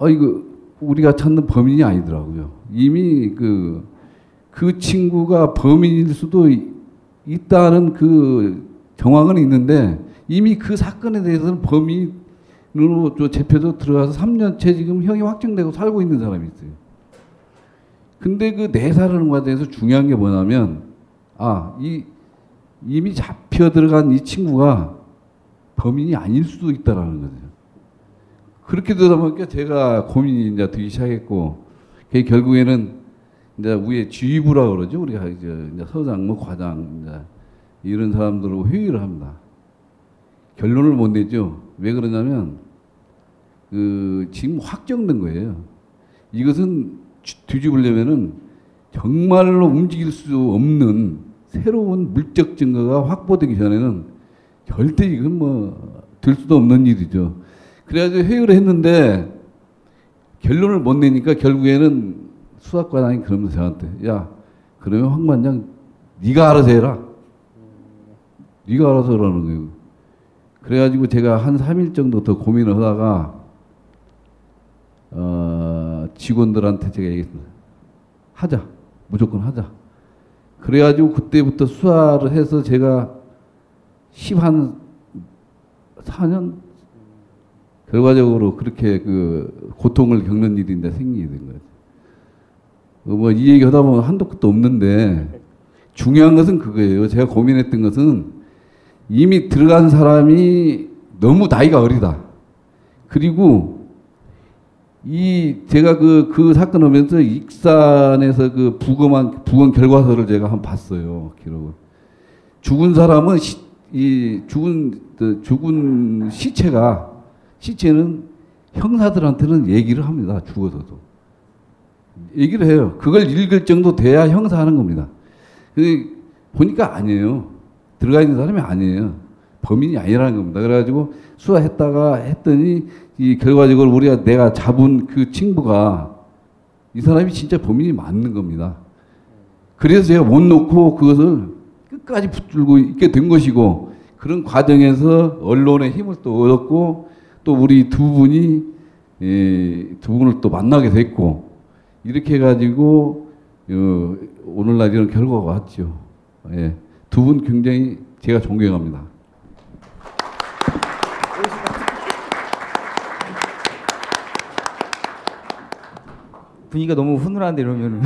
아, 이거 우리가 찾는 범인이 아니더라고요. 이미 그, 그 친구가 범인일 수도 있다는 그, 정황은 있는데 이미 그 사건에 대해서는 범인으로 재표도 들어가서 삼 년째 지금 형이 확정되고 살고 있는 사람이 있어요. 근데 그 내사라는 과정에서 중요한 게 뭐냐면 아, 이 이미 잡혀 들어간 이 친구가 범인이 아닐 수도 있다라는 거죠. 그렇게 되다 보니까 제가 고민이 이제 되기 시작했고 그게 결국에는 이제 위에 지휘부라고 그러죠. 우리가 이제 서장무, 과장 이제 이런 사람들하고 회의를 합니다. 결론을 못 내죠. 왜 그러냐면 그 지금 확정된 거예요. 이것은 뒤집으려면은 정말로 움직일 수 없는 새로운 물적 증거가 확보되기 전에는 절대 이건 뭐 될 수도 없는 일이죠. 그래가지고 회의를 했는데 결론을 못 내니까 결국에는 수사과장이 그러면서 저한테 야 그러면 황 반장 네가 알아서 해라. 네가 알아서 하라는 거예요. 그래가지고 제가 한 삼 일 정도 더 고민을 하다가 어, 직원들한테 제가 얘기했습니다. 하자. 무조건 하자. 그래가지고 그때부터 수사를 해서 제가 십한 사 년 결과적으로 그렇게 그 고통을 겪는 일인데 생기게 된 거예요. 뭐 이 얘기 하다 보면 한도 끝도 없는데 중요한 것은 그거예요. 제가 고민했던 것은 이미 들어간 사람이 너무 나이가 어리다. 그리고 이 제가 그, 그 사건 오면서 익산에서 그 부검한, 부검 결과서를 제가 한번 봤어요. 기록을. 죽은 사람은 시, 이 죽은, 죽은 시체가, 시체는 형사들한테는 얘기를 합니다. 죽어서도. 얘기를 해요. 그걸 읽을 정도 돼야 형사하는 겁니다. 보니까 아니에요. 들어가 있는 사람이 아니에요. 범인이 아니라는 겁니다. 그래가지고 수사했다가 했더니 이 결과적으로 우리가 내가 잡은 그 친구가 이 사람이 진짜 범인이 맞는 겁니다. 그래서 제가 못 놓고 그것을 끝까지 붙들고 있게 된 것이고 그런 과정에서 언론의 힘을 또 얻었고 또 우리 두 분이 예, 두 분을 또 만나게 됐고 이렇게 해가지고 어, 오늘날 이런 결과가 왔죠. 예. 두 분 굉장히 제가 존경합니다. 분위기가 너무 훈훈한데 이러면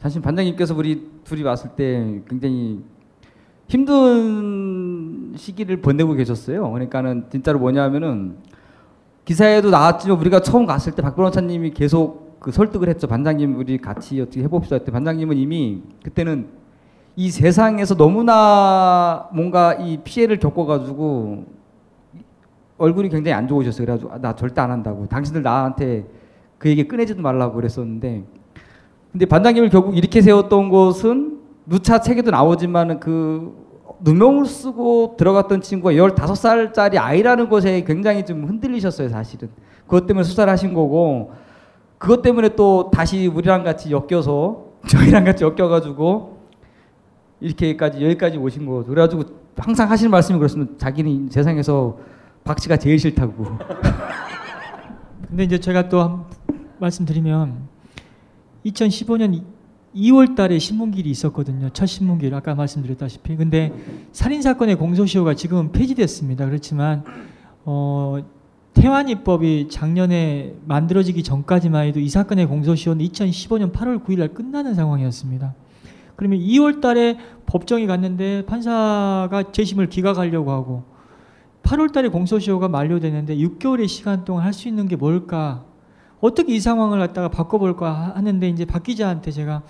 사실 반장님께서 우리 둘이 왔을 때 굉장히 힘든 시기를 보내고 계셨어요. 그러니까는 진짜로 뭐냐면은 기사에도 나왔지만 우리가 처음 갔을 때 박 변호사님이 계속 그 설득을 했죠. 반장님 우리 같이 어떻게 해봅시다 할 때 반장님은 이미 그때는 이 세상에서 너무나 뭔가 이 피해를 겪어가지고 얼굴이 굉장히 안 좋으셨어요. 그래가지고 아, 나 절대 안 한다고. 당신들 나한테 그 얘기 꺼내지도 말라고 그랬었는데 근데 반장님을 결국 이렇게 세웠던 것은 누차 책에도 나오지만 그 누명을 쓰고 들어갔던 친구가 열다섯 살짜리 아이라는 것에 굉장히 좀 흔들리셨어요. 사실은. 그것 때문에 수사를 하신 거고 그것 때문에 또 다시 우리랑 같이 엮여서 저희랑 같이 엮여가지고 이렇게까지 여기까지 오신 거. 그래가지고 항상 하시는 말씀이 그렇습니다. 자기는 세상에서 박씨가 제일 싫다고. 근데 이제 제가 또 한 말씀드리면 이천십오 년 이월 달에 신문길이 있었거든요. 첫 신문길 아까 말씀드렸다시피. 근데 살인사건의 공소시효가 지금은 폐지됐습니다. 그렇지만 어, 태완이법이 작년에 만들어지기 전까지만 해도 이 사건의 공소시효는 이천십오 년 팔월 구일 날 끝나는 상황이었습니다. 그러면 이월 달에 법정이 갔는데 판사가 재심을 기각하려고 하고 팔월 달에 공소시효가 만료되는데 육 개월의 시간 동안 할 수 있는 게 뭘까? 어떻게 이 상황을 갖다가 바꿔볼까 하는데 이제 박 기자한테 제가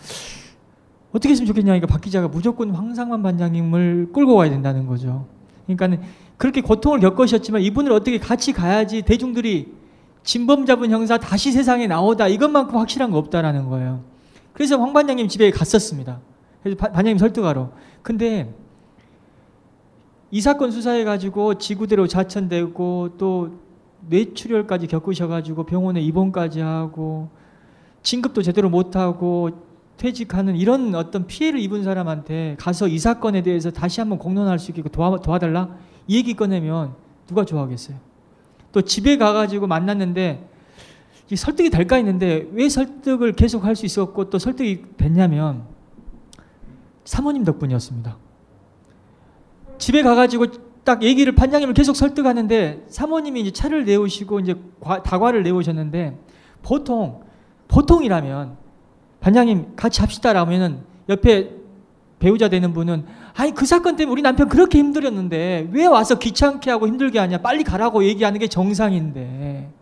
어떻게 했으면 좋겠냐니까 박 기자가 무조건 황상만 반장님을 끌고 가야 된다는 거죠. 그러니까 그렇게 고통을 겪으셨지만 이분을 어떻게 같이 가야지 대중들이 진범 잡은 형사 다시 세상에 나오다 이것만큼 확실한 거 없다라는 거예요. 그래서 황 반장님 집에 갔었습니다. 그래서 반장님 설득하러. 근데 이 사건 수사해가지고 지구대로 자천되고 또 뇌출혈까지 겪으셔가지고 병원에 입원까지 하고 진급도 제대로 못하고 퇴직하는 이런 어떤 피해를 입은 사람한테 가서 이 사건에 대해서 다시 한번 공론할 수 있게 도와, 도와달라? 이 얘기 꺼내면 누가 좋아하겠어요? 또 집에 가가지고 만났는데 설득이 될까 했는데 왜 설득을 계속 할 수 있었고 또 설득이 됐냐면 사모님 덕분이었습니다. 집에 가가지고 딱 얘기를 판장님을 계속 설득하는데 사모님이 이제 차를 내오시고 이제 과, 다과를 내오셨는데 보통 보통이라면 판장님 같이 합시다라면은 옆에 배우자 되는 분은 아니 그 사건 때문에 우리 남편 그렇게 힘들었는데 왜 와서 귀찮게 하고 힘들게 하냐 빨리 가라고 얘기하는 게 정상인데.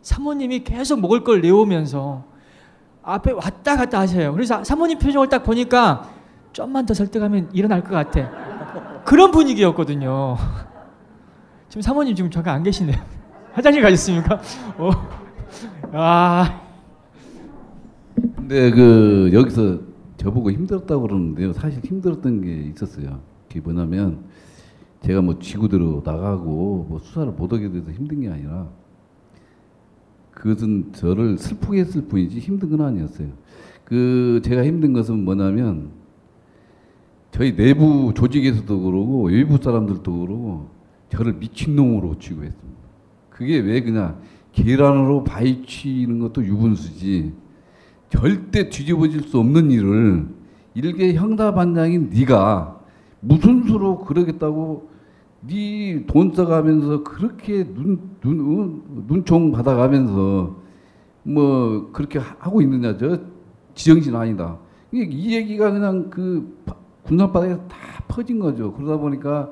사모님이 계속 먹을 걸 내오면서 앞에 왔다 갔다 하세요. 그래서 사모님 표정을 딱 보니까 좀만 더 설득하면 일어날 것 같아. 그런 분위기였거든요. 지금 사모님 지금 잠깐 안 계시네요. 화장실 가셨습니까? 어. 아. 근데 그 여기서 저보고 힘들었다고 그러는데요. 사실 힘들었던 게 있었어요. 그게 뭐냐면 제가 뭐 지구대로 나가고 뭐 수사를 못 하게 돼서 힘든 게 아니라 그것은 저를 슬프게 했을 뿐이지 힘든 건 아니었어요. 그 제가 힘든 것은 뭐냐면 저희 내부 조직에서도 그러고 외부 사람들도 그러고 저를 미친놈으로 취급했습니다. 그게 왜 그냥 계란으로 바위치는 것도 유분수지 절대 뒤집어질 수 없는 일을 일개 형사반장인 네가 무슨 수로 그러겠다고 네 돈 써가면서 그렇게 눈, 눈, 눈총 받아가면서 뭐 그렇게 하고 있느냐. 저 지정신 아니다. 이 얘기가 그냥 그 군산 바닥에서 다 퍼진 거죠. 그러다 보니까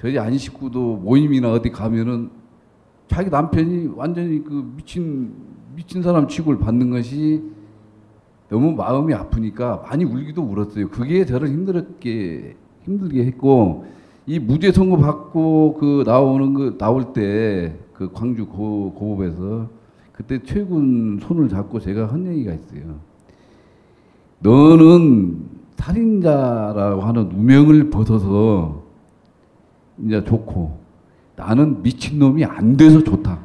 저희 안 식구도 모임이나 어디 가면은 자기 남편이 완전히 그 미친 미친 사람 취급을 받는 것이 너무 마음이 아프니까 많이 울기도 울었어요. 그게 저를 힘들게 힘들게 했고, 이 무죄 선고 받고 그 나오는 그 나올 때 그 광주 고, 고법에서 그때 최군 손을 잡고 제가 한 얘기가 있어요. 너는 살인자라고 하는 누명을 벗어서 이제 좋고, 나는 미친놈이 안 돼서 좋다.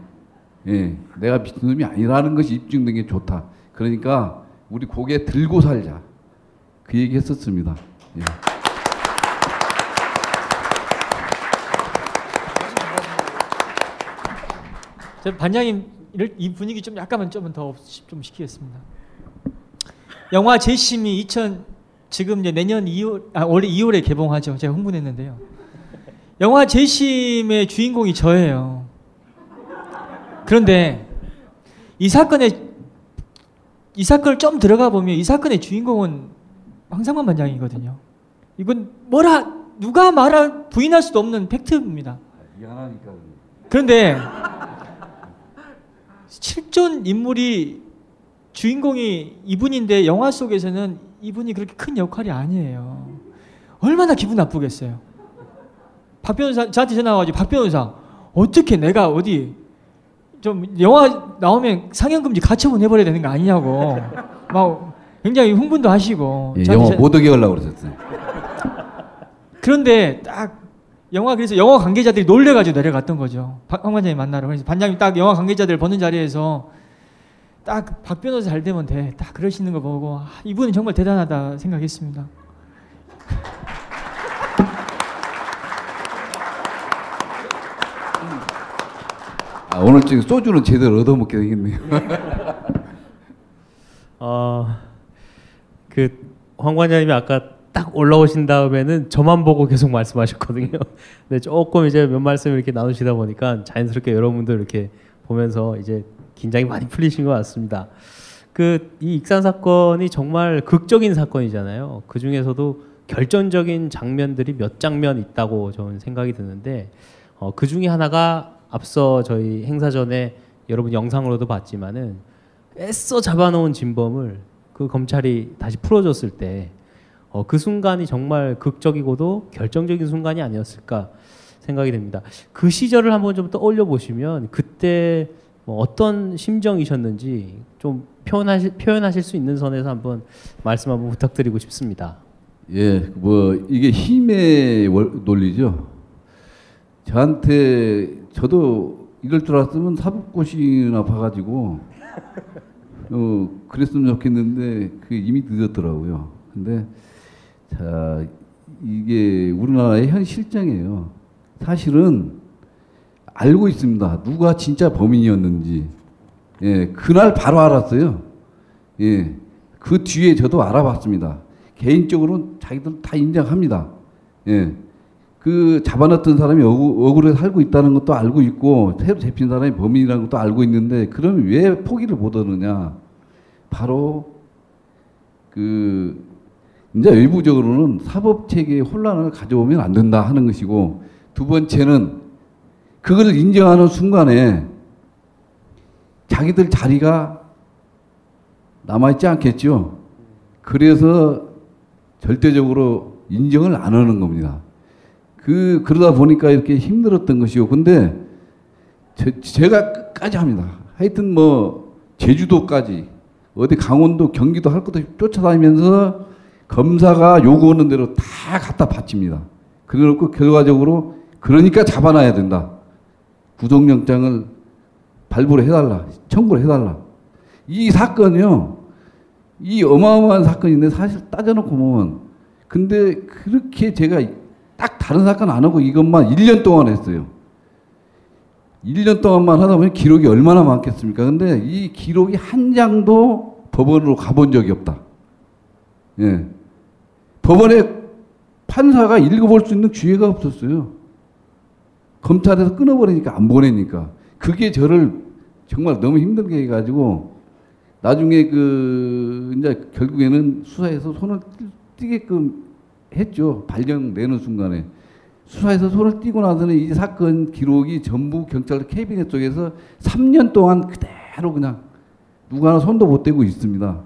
예, 내가 미친놈이 아니라는 것이 입증된 게 좋다. 그러니까 우리 고개 들고 살자. 그 얘기 했었습니다. 예. 저 반장님, 이 분위기 좀 약간만 좀 더 좀 시키겠습니다. 영화 재심이 이천 지금 이제 내년 이월, 아, 원래 이월에 개봉하죠. 제가 흥분했는데요. 영화 재심의 주인공이 저예요. 그런데 이 사건에 이 사건을 좀 들어가 보면 이 사건의 주인공은 황상만 반장이거든요. 이건 뭐라 누가 말할 부인할 수도 없는 팩트입니다. 미안하니까. 그런데 실존 인물이 주인공이 이분인데 영화 속에서는 이분이 그렇게 큰 역할이 아니에요. 얼마나 기분 나쁘겠어요. 박 변호사 저한테 전화 와가지고 박 변호사 어떻게 내가 어디 좀 영화 나오면 상영금지 가처분 해버려야 되는 거 아니냐고 막 굉장히 흥분도 하시고. 예, 영화 못 오게 하려고 그러셨어요. 그런데 딱 영화 그래서 영화 관계자들이 놀래가지고 내려갔던 거죠. 황 반장님 만나러. 그래서 반장님 딱 영화 관계자들 보는 자리에서 딱 박 변호사 잘 되면 돼. 딱 그러시는 거 보고 아, 이분은 정말 대단하다 생각했습니다. 아, 오늘 지금 소주는 제대로 얻어먹게 되겠네요. 어, 그 황 관장님이 아까 딱 올라오신 다음에는 저만 보고 계속 말씀하셨거든요. 근데 조금 이제 몇 말씀 이렇게 나누시다 보니까 자연스럽게 여러분들 이렇게 보면서 이제 긴장이 많이 풀리신 것 같습니다. 그 이 익산 사건이 정말 극적인 사건이잖아요. 그 중에서도 결정적인 장면들이 몇 장면 있다고 저는 생각이 드는데 어, 그 중에 하나가 앞서 저희 행사 전에 여러분 영상으로도 봤지만은 애써 잡아놓은 진범을 그 검찰이 다시 풀어줬을 때 어, 그 순간이 정말 극적이고도 결정적인 순간이 아니었을까 생각이 됩니다. 그 시절을 한번 좀 떠올려 보시면 그때 뭐 어떤 심정이셨는지 좀 표현하실, 표현하실 수 있는 선에서 한번 말씀 한번 부탁드리고 싶습니다. 예, 뭐 이게 힘의 논리죠. 저한테 저도 이럴 줄 알았으면 사법고시나 봐가지고 어, 그랬으면 좋겠는데 그게 이미 늦었더라고요. 근데 자, 이게 우리나라의 현 실정이에요. 사실은 알고 있습니다. 누가 진짜 범인이었는지. 예, 그날 바로 알았어요. 예, 그 뒤에 저도 알아봤습니다. 개인적으로는 자기들 다 인정합니다. 예, 그 잡아놨던 사람이 억, 억울해서 살고 있다는 것도 알고 있고 새로 잡힌 사람이 범인이라는 것도 알고 있는데 그럼 왜 포기를 못 하느냐. 바로 그 이제 외부적으로는 사법체계의 혼란을 가져오면 안 된다 하는 것이고, 두 번째는 그걸 인정하는 순간에 자기들 자리가 남아있지 않겠죠. 그래서 절대적으로 인정을 안 하는 겁니다. 그 그러다 보니까 이렇게 힘들었던 것이고, 근데 제, 제가 끝까지 합니다. 하여튼 뭐 제주도까지 어디 강원도 경기도 할 것도 쫓아다니면서 검사가 요구하는 대로 다 갖다 바칩니다. 그래놓고 결과적으로 그러니까 잡아놔야 된다. 구속영장을 발부를 해달라. 청구를 해달라. 이 사건이요. 이 어마어마한 사건인데 사실 따져놓고 보면 근데 그렇게 제가 딱 다른 사건 안 하고 이것만 일 년 동안 했어요. 일 년 동안만 하다 보니 기록이 얼마나 많겠습니까? 근데 이 기록이 한 장도 법원으로 가본 적이 없다. 예. 법원에 판사가 읽어볼 수 있는 기회가 없었어요. 검찰에서 끊어버리니까, 안 보내니까. 그게 저를 정말 너무 힘들게 해가지고, 나중에 그, 이제 결국에는 수사에서 손을 띄게끔 했죠. 발령내는 순간에. 수사에서 손을 띄고 나서는 이 사건 기록이 전부 경찰 캐비넷 쪽에서 삼 년 동안 그대로 그냥 누구 하나 손도 못 대고 있습니다.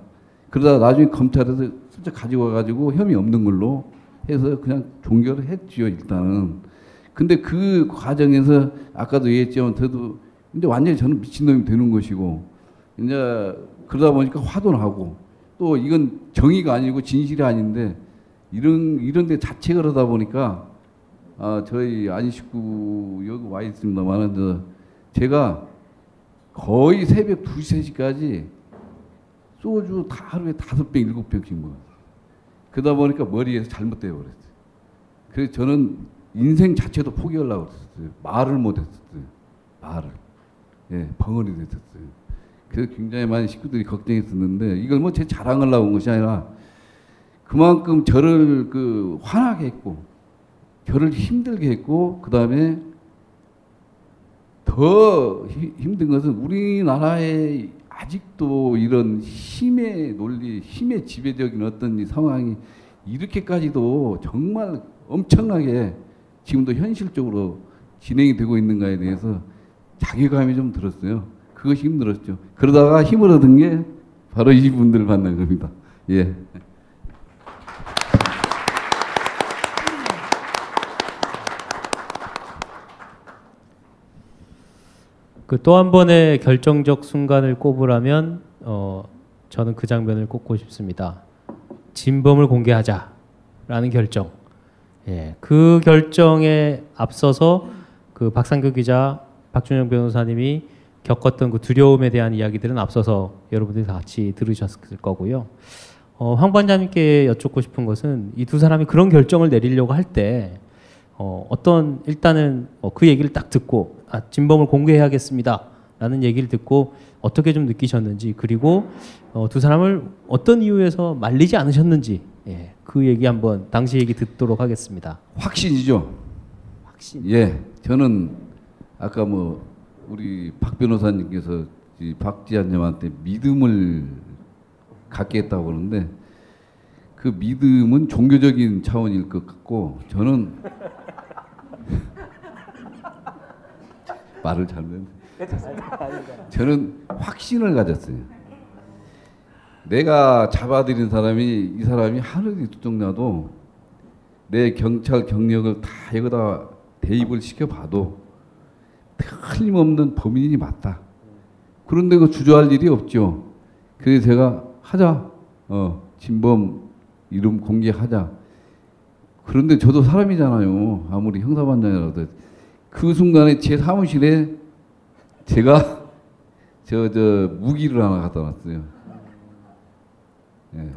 그러다 나중에 검찰에서 진짜 가지고 와가지고 혐의 없는 걸로 해서 그냥 종결을 했지요, 일단은. 근데 그 과정에서 아까도 얘기했지만 저도 이제 완전히 저는 미친놈이 되는 것이고, 이제 그러다 보니까 화도 나고, 또 이건 정의가 아니고 진실이 아닌데, 이런, 이런 데 자책을 하다 보니까, 아, 저희 안 식구 여기 와 있습니다만, 제가 거의 새벽 두 시, 세 시까지 소주 다 하루에 다섯 병, 일곱 병씩 먹었어요. 그러다 보니까 머리에서 잘못되어 버렸어요. 그래서 저는 인생 자체도 포기하려고 그랬어요. 말을 못했었어요. 말을. 예, 벙어리 됐었어요. 그래서 굉장히 많은 식구들이 걱정했었는데, 이걸 뭐 제 자랑하려고 한 것이 아니라 그만큼 저를 그 화나게 했고, 저를 힘들게 했고, 그 다음에 더 힘든 것은 우리나라에 아직도 이런 힘의 논리, 힘의 지배적인 어떤 이 상황이 이렇게까지도 정말 엄청나게 지금도 현실적으로 진행이 되고 있는가에 대해서 자괴감이 좀 들었어요. 그것이 힘들었죠. 그러다가 힘을 얻은 게 바로 이분들을 만난 겁니다. 예. 그 또 한 번의 결정적 순간을 꼽으라면 어, 저는 그 장면을 꼽고 싶습니다. 진범을 공개하자라는 결정. 예, 그 결정에 앞서서 그 박상규 기자, 박준영 변호사님이 겪었던 그 두려움에 대한 이야기들은 앞서서 여러분들이 다 같이 들으셨을 거고요. 어, 황 반장님께 여쭙고 싶은 것은 이 두 사람이 그런 결정을 내리려고 할 때 어, 어떤 일단은 어, 그 얘기를 딱 듣고, 아, 진범을 공개해야겠습니다라는 얘기를 듣고 어떻게 좀 느끼셨는지, 그리고 어, 두 사람을 어떤 이유에서 말리지 않으셨는지, 예, 그 얘기 한번 당시 얘기 듣도록 하겠습니다. 확신이죠. 확신. 예, 저는 아까 뭐 우리 박 변호사님께서 박지한님한테 믿음을 갖게 했다고 그러는데, 그 믿음은 종교적인 차원일 것 같고, 저는 말을 잘못. 저는 확신을 가졌어요. 내가 잡아들인 사람이, 이 사람이 하늘이 두둑나도 내 경찰 경력을 다 여기다 대입을 시켜봐도 틀림없는 범인이 맞다. 그런데 그 주저할 일이 없죠. 그래서 제가 하자. 어, 진범 이름 공개하자. 그런데 저도 사람이잖아요. 아무리 형사반장이라도. 그 순간에 제 사무실에 제가 저, 저 무기를 하나 갖다 놨어요. 예.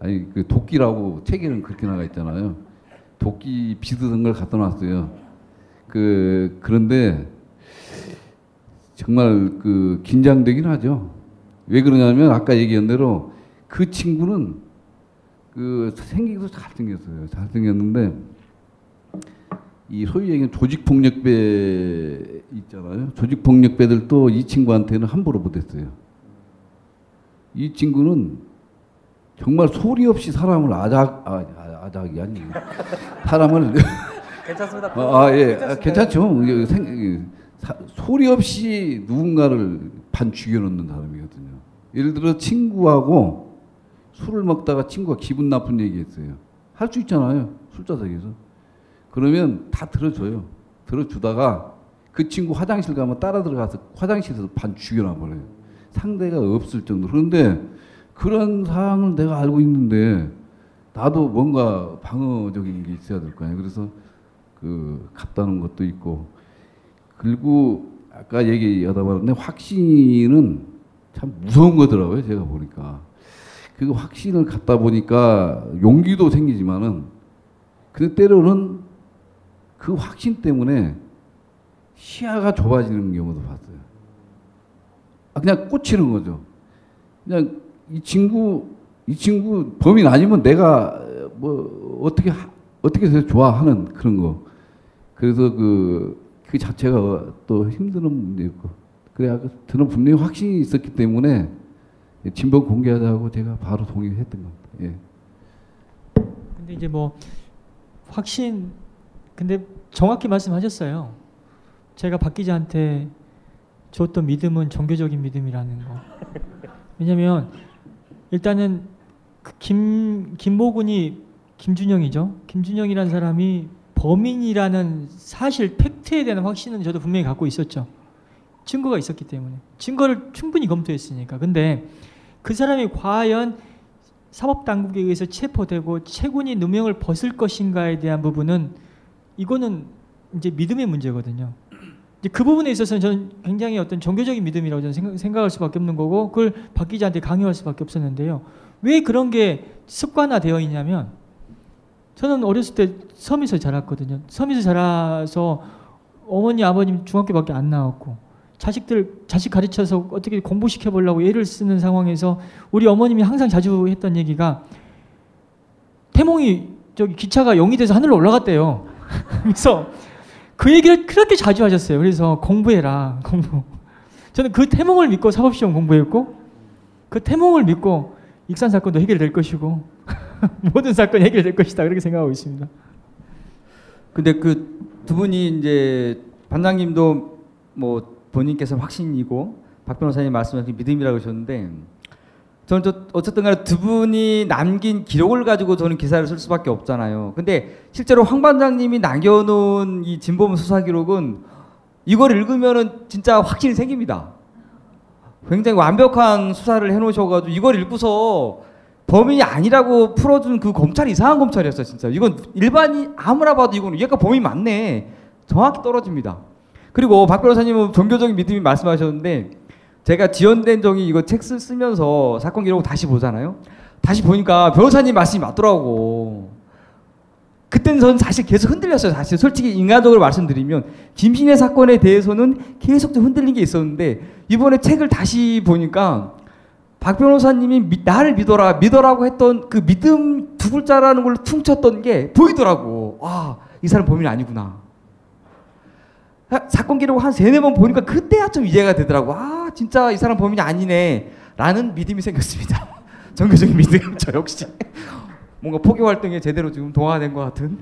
아니, 그 도끼라고 책에는 그렇게 나가 있잖아요. 도끼 비슷한 걸 갖다 놨어요. 그, 그런데 정말 그 긴장되긴 하죠. 왜 그러냐면 아까 얘기한 대로 그 친구는 그 생기기도 잘생겼어요. 잘생겼는데 이 소위 얘기하는 조직폭력배 있잖아요. 조직폭력배들도 이 친구한테는 함부로 못했어요. 이 친구는 정말 소리 없이 사람을 아작, 아, 아, 아작이 아니에요. 사람을. 괜찮습니다. 아, 아, 예. 아, 괜찮죠. 생, 사, 소리 없이 누군가를 반 죽여놓는 사람이거든요. 예를 들어 친구하고 술을 먹다가 친구가 기분 나쁜 얘기했어요. 할 수 있잖아요. 술자석에서. 그러면 다 들어줘요. 들어주다가 그 친구 화장실 가면 따라 들어가서 화장실에서 반 죽여놔버려요. 상대가 없을 정도로. 그런데 그런 상황을 내가 알고 있는데 나도 뭔가 방어적인 게 있어야 될 거 아니에요. 그래서 그 갔다는 것도 있고. 그리고 아까 얘기하다 말았는데 확신은 참 무서운 거더라고요. 제가 보니까. 그 확신을 갖다 보니까 용기도 생기지만은, 근데 때로는 그 확신 때문에 시야가 좁아지는 경우도 봤어요. 아, 그냥 꽂히는 거죠. 그냥 이 친구 이 친구 범인 아니면 내가 뭐 어떻게 하, 어떻게 해서 좋아하는 그런 거. 그래서 그, 그 자체가 또 힘든 문제였고. 그래 저는 분명히 확신이 있었기 때문에 진범 공개하자고 제가 바로 동의했던 겁니다. 예. 근데 이제 뭐 확신 근데 정확히 말씀하셨어요. 제가 박 기자한테 줬던 믿음은 종교적인 믿음이라는 거. 왜냐면 일단은 그 김 김모군이 김준영이죠. 김준영이라는 사람이 범인이라는 사실 팩트에 대한 확신은 저도 분명히 갖고 있었죠. 증거가 있었기 때문에. 증거를 충분히 검토했으니까. 근데 그 사람이 과연 사법당국에 의해서 체포되고 체군이 누명을 벗을 것인가에 대한 부분은 이거는 이제 믿음의 문제거든요. 이제 그 부분에 있어서는 저는 굉장히 어떤 종교적인 믿음이라고 저는 생각, 생각할 수밖에 없는 거고 그걸 박 기자한테 강요할 수밖에 없었는데요. 왜 그런 게 습관화되어 있냐면 저는 어렸을 때 섬에서 자랐거든요. 섬에서 자라서 어머니, 아버님 중학교밖에 안 나왔고 자식들, 자식 가르쳐서 어떻게 공부시켜보려고 애를 쓰는 상황에서 우리 어머님이 항상 자주 했던 얘기가 태몽이 저기 기차가 영이 돼서 하늘로 올라갔대요. 그래서 그 얘기를 그렇게 자주 하셨어요. 그래서 공부해라, 공부. 저는 그 태몽을 믿고 사법시험 공부했고 그 태몽을 믿고 익산 사건도 해결될 것이고 모든 사건이 해결될 것이다. 그렇게 생각하고 있습니다. 근데 그 두 분이 이제 반장님도 뭐 본인께서 확신이고 박 변호사님 말씀하신 믿음이라고 하셨는데 저는 또 어쨌든 간에 두 분이 남긴 기록을 가지고 저는 기사를 쓸 수밖에 없잖아요. 근데 실제로 황 반장님이 남겨놓은 이 진범 수사 기록은 이걸 읽으면은 진짜 확신이 생깁니다. 굉장히 완벽한 수사를 해놓으셔가지고 이걸 읽고서 범인이 아니라고 풀어준 그 검찰이 이상한 검찰이었어요. 진짜 이건 일반이 아무나 봐도 이건 얘가 범인 맞네 정확히 떨어집니다. 그리고 박 변호사님은 종교적인 믿음이 말씀하셨는데 제가 지연된 정의 이거 책 쓰면서 사건 기록을 다시 보잖아요. 다시 보니까 변호사님 말씀이 맞더라고. 그때는 저는 사실 계속 흔들렸어요. 사실 솔직히 인간적으로 말씀드리면 김신혜 사건에 대해서는 계속 좀 흔들린 게 있었는데 이번에 책을 다시 보니까 박 변호사님이 나를 믿어라 믿어라고 했던 그 믿음 두 글자라는 걸로 퉁쳤던 게 보이더라고. 아, 이 사람 범인 아니구나. 사건 기록을 한 세네 번 보니까 그때야 좀 이해가 되더라고. 아 진짜 이 사람 범인이 아니네 라는 믿음이 생겼습니다. 종교적인 믿음 저 역시 뭔가 포교 활동에 제대로 지금 동화된 것 같은.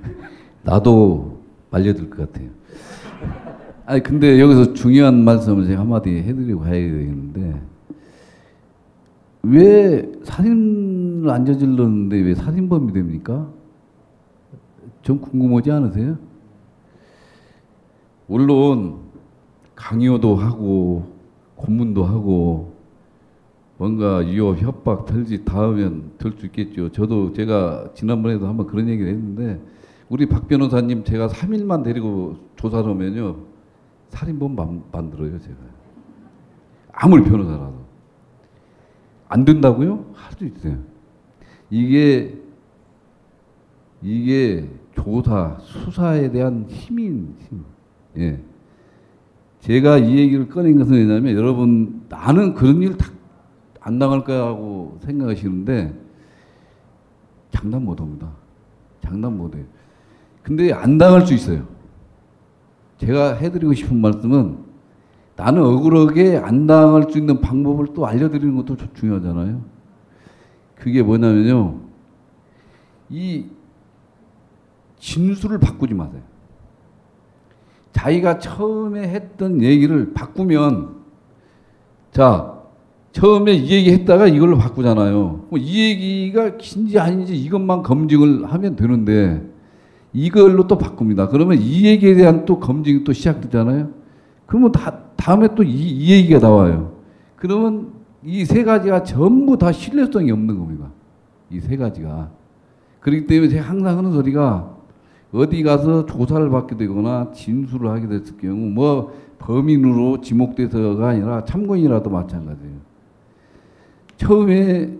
나도 말려들 것 같아요. 아니 근데 여기서 중요한 말씀을 제가 한마디 해드리고 가야 되겠는데 왜 살인을 안 저질렀는데 왜 살인범이 됩니까? 좀 궁금하지 않으세요? 물론 강요도 하고 고문도 하고 뭔가 유혹, 협박, 털짓 다 하면 될 수 있겠죠. 저도 제가 지난번에도 한번 그런 얘기를 했는데 우리 박 변호사님 제가 삼 일만 데리고 조사를 하면요. 살인범 만들어요. 제가. 아무리 변호사라도. 안 된다고요? 할 수 있어요. 이게 이게 조사, 수사에 대한 힘인 힘. 예. 제가 이 얘기를 꺼낸 것은 왜냐면 여러분 나는 그런 일 다 안 당할 거라고 생각하시는데 장담 못 합니다. 장담 못 해요. 근데 안 당할 수 있어요. 제가 해드리고 싶은 말씀은 나는 억울하게 안 당할 수 있는 방법을 또 알려드리는 것도 중요하잖아요. 그게 뭐냐면요. 이 진술을 바꾸지 마세요. 자기가 처음에 했던 얘기를 바꾸면 자 처음에 이 얘기 했다가 이걸로 바꾸잖아요. 이 얘기가 긴지 아닌지 이것만 검증을 하면 되는데 이걸로 또 바꿉니다. 그러면 이 얘기에 대한 또 검증이 또 시작되잖아요. 그러면 다, 다음에 또 이, 이 얘기가 나와요. 그러면 이 세 가지가 전부 다 신뢰성이 없는 겁니다. 이 세 가지가. 그렇기 때문에 제가 항상 하는 소리가 어디 가서 조사를 받게 되거나 진술을 하게 됐을 경우 뭐 범인으로 지목돼서가 아니라 참고인이라도 마찬가지예요. 처음에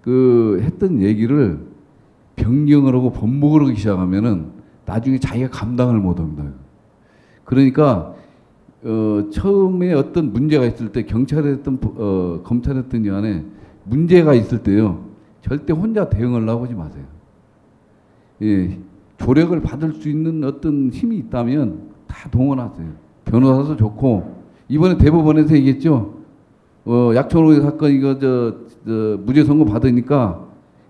그 했던 얘기를 변경을 하고 번복을 하기 시작하면은 나중에 자기가 감당을 못합니다. 그러니까 어 처음에 어떤 문제가 있을 때 경찰이든 어 검찰이든 간에 문제가 있을 때요, 절대 혼자 대응하려고 하지 마세요. 예, 조력을 받을 수 있는 어떤 힘이 있다면 다 동원하세요. 변호사도 좋고, 이번에 대법원에서 얘기했죠. 어, 약초로의 사건, 이거, 저, 저, 무죄 선고 받으니까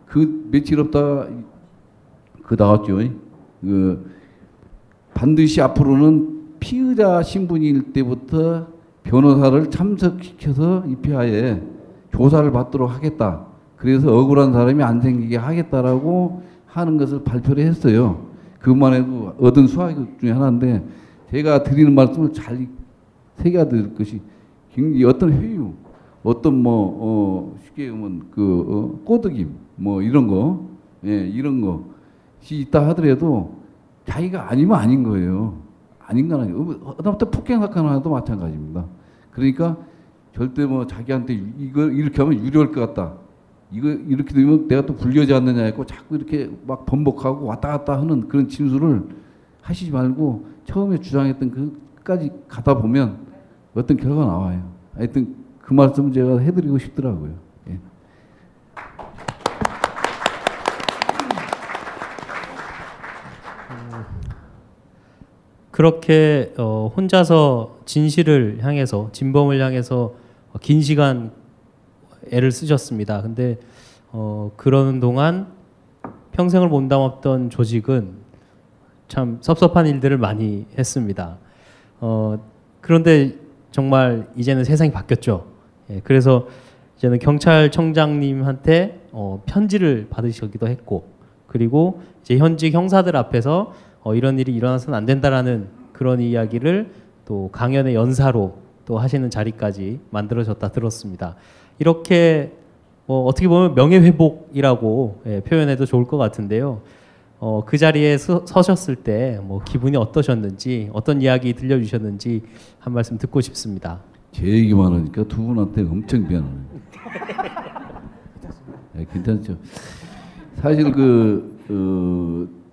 그 며칠 없다, 그 나왔죠. 그, 반드시 앞으로는 피의자 신분일 때부터 변호사를 참석시켜서 입회하에 조사를 받도록 하겠다. 그래서 억울한 사람이 안 생기게 하겠다라고 하는 것을 발표를 했어요. 그것만 해도 얻은 수학 중에 하나인데, 제가 드리는 말씀을 잘 새겨야 될 것이, 굉장히 어떤 회유, 어떤 뭐, 어, 쉽게 보면 그, 어, 꼬드김, 뭐 이런 거, 예, 이런 것이 있다 하더라도 자기가 아니면 아닌 거예요. 아닌 건 아니에요. 어떤 폭행 사건 하나도 마찬가지입니다. 그러니까 절대 뭐 자기한테 이거 이렇게 하면 유리할 것 같다, 이거 이렇게 되면 내가 또 불리하지 않느냐 했고, 자꾸 이렇게 막 번복하고 왔다 갔다 하는 그런 진술을 하시지 말고 처음에 주장했던 그 끝까지 가다 보면 어떤 결과가 나와요. 하여튼 그 말씀을 제가 해드리고 싶더라고요. 예. 그렇게 어, 혼자서 진실을 향해서, 진범을 향해서 어, 긴 시간 애를 쓰셨습니다. 근데 어, 그러는 동안 평생을 몸담았던 조직은 참 섭섭한 일들을 많이 했습니다. 어, 그런데 정말 이제는 세상이 바뀌었죠. 예, 그래서 이제는 경찰청장님한테 어, 편지를 받으시기도 했고, 그리고 이제 현직 형사들 앞에서 어, 이런 일이 일어나서는 안 된다라는 그런 이야기를 또 강연의 연사로 또 하시는 자리까지 만들어졌다 들었습니다. 이렇게 뭐 어떻게 보면 명예회복이라고 예, 표현해도 좋을 것 같은데요. 어, 그 자리에 서, 서셨을 때 뭐 기분이 어떠셨는지, 어떤 이야기 들려주셨는지 한 말씀 듣고 싶습니다. 제 얘기만 하니까 두 분한테 엄청 미안합니다. 네, 괜찮죠. 사실 그 어,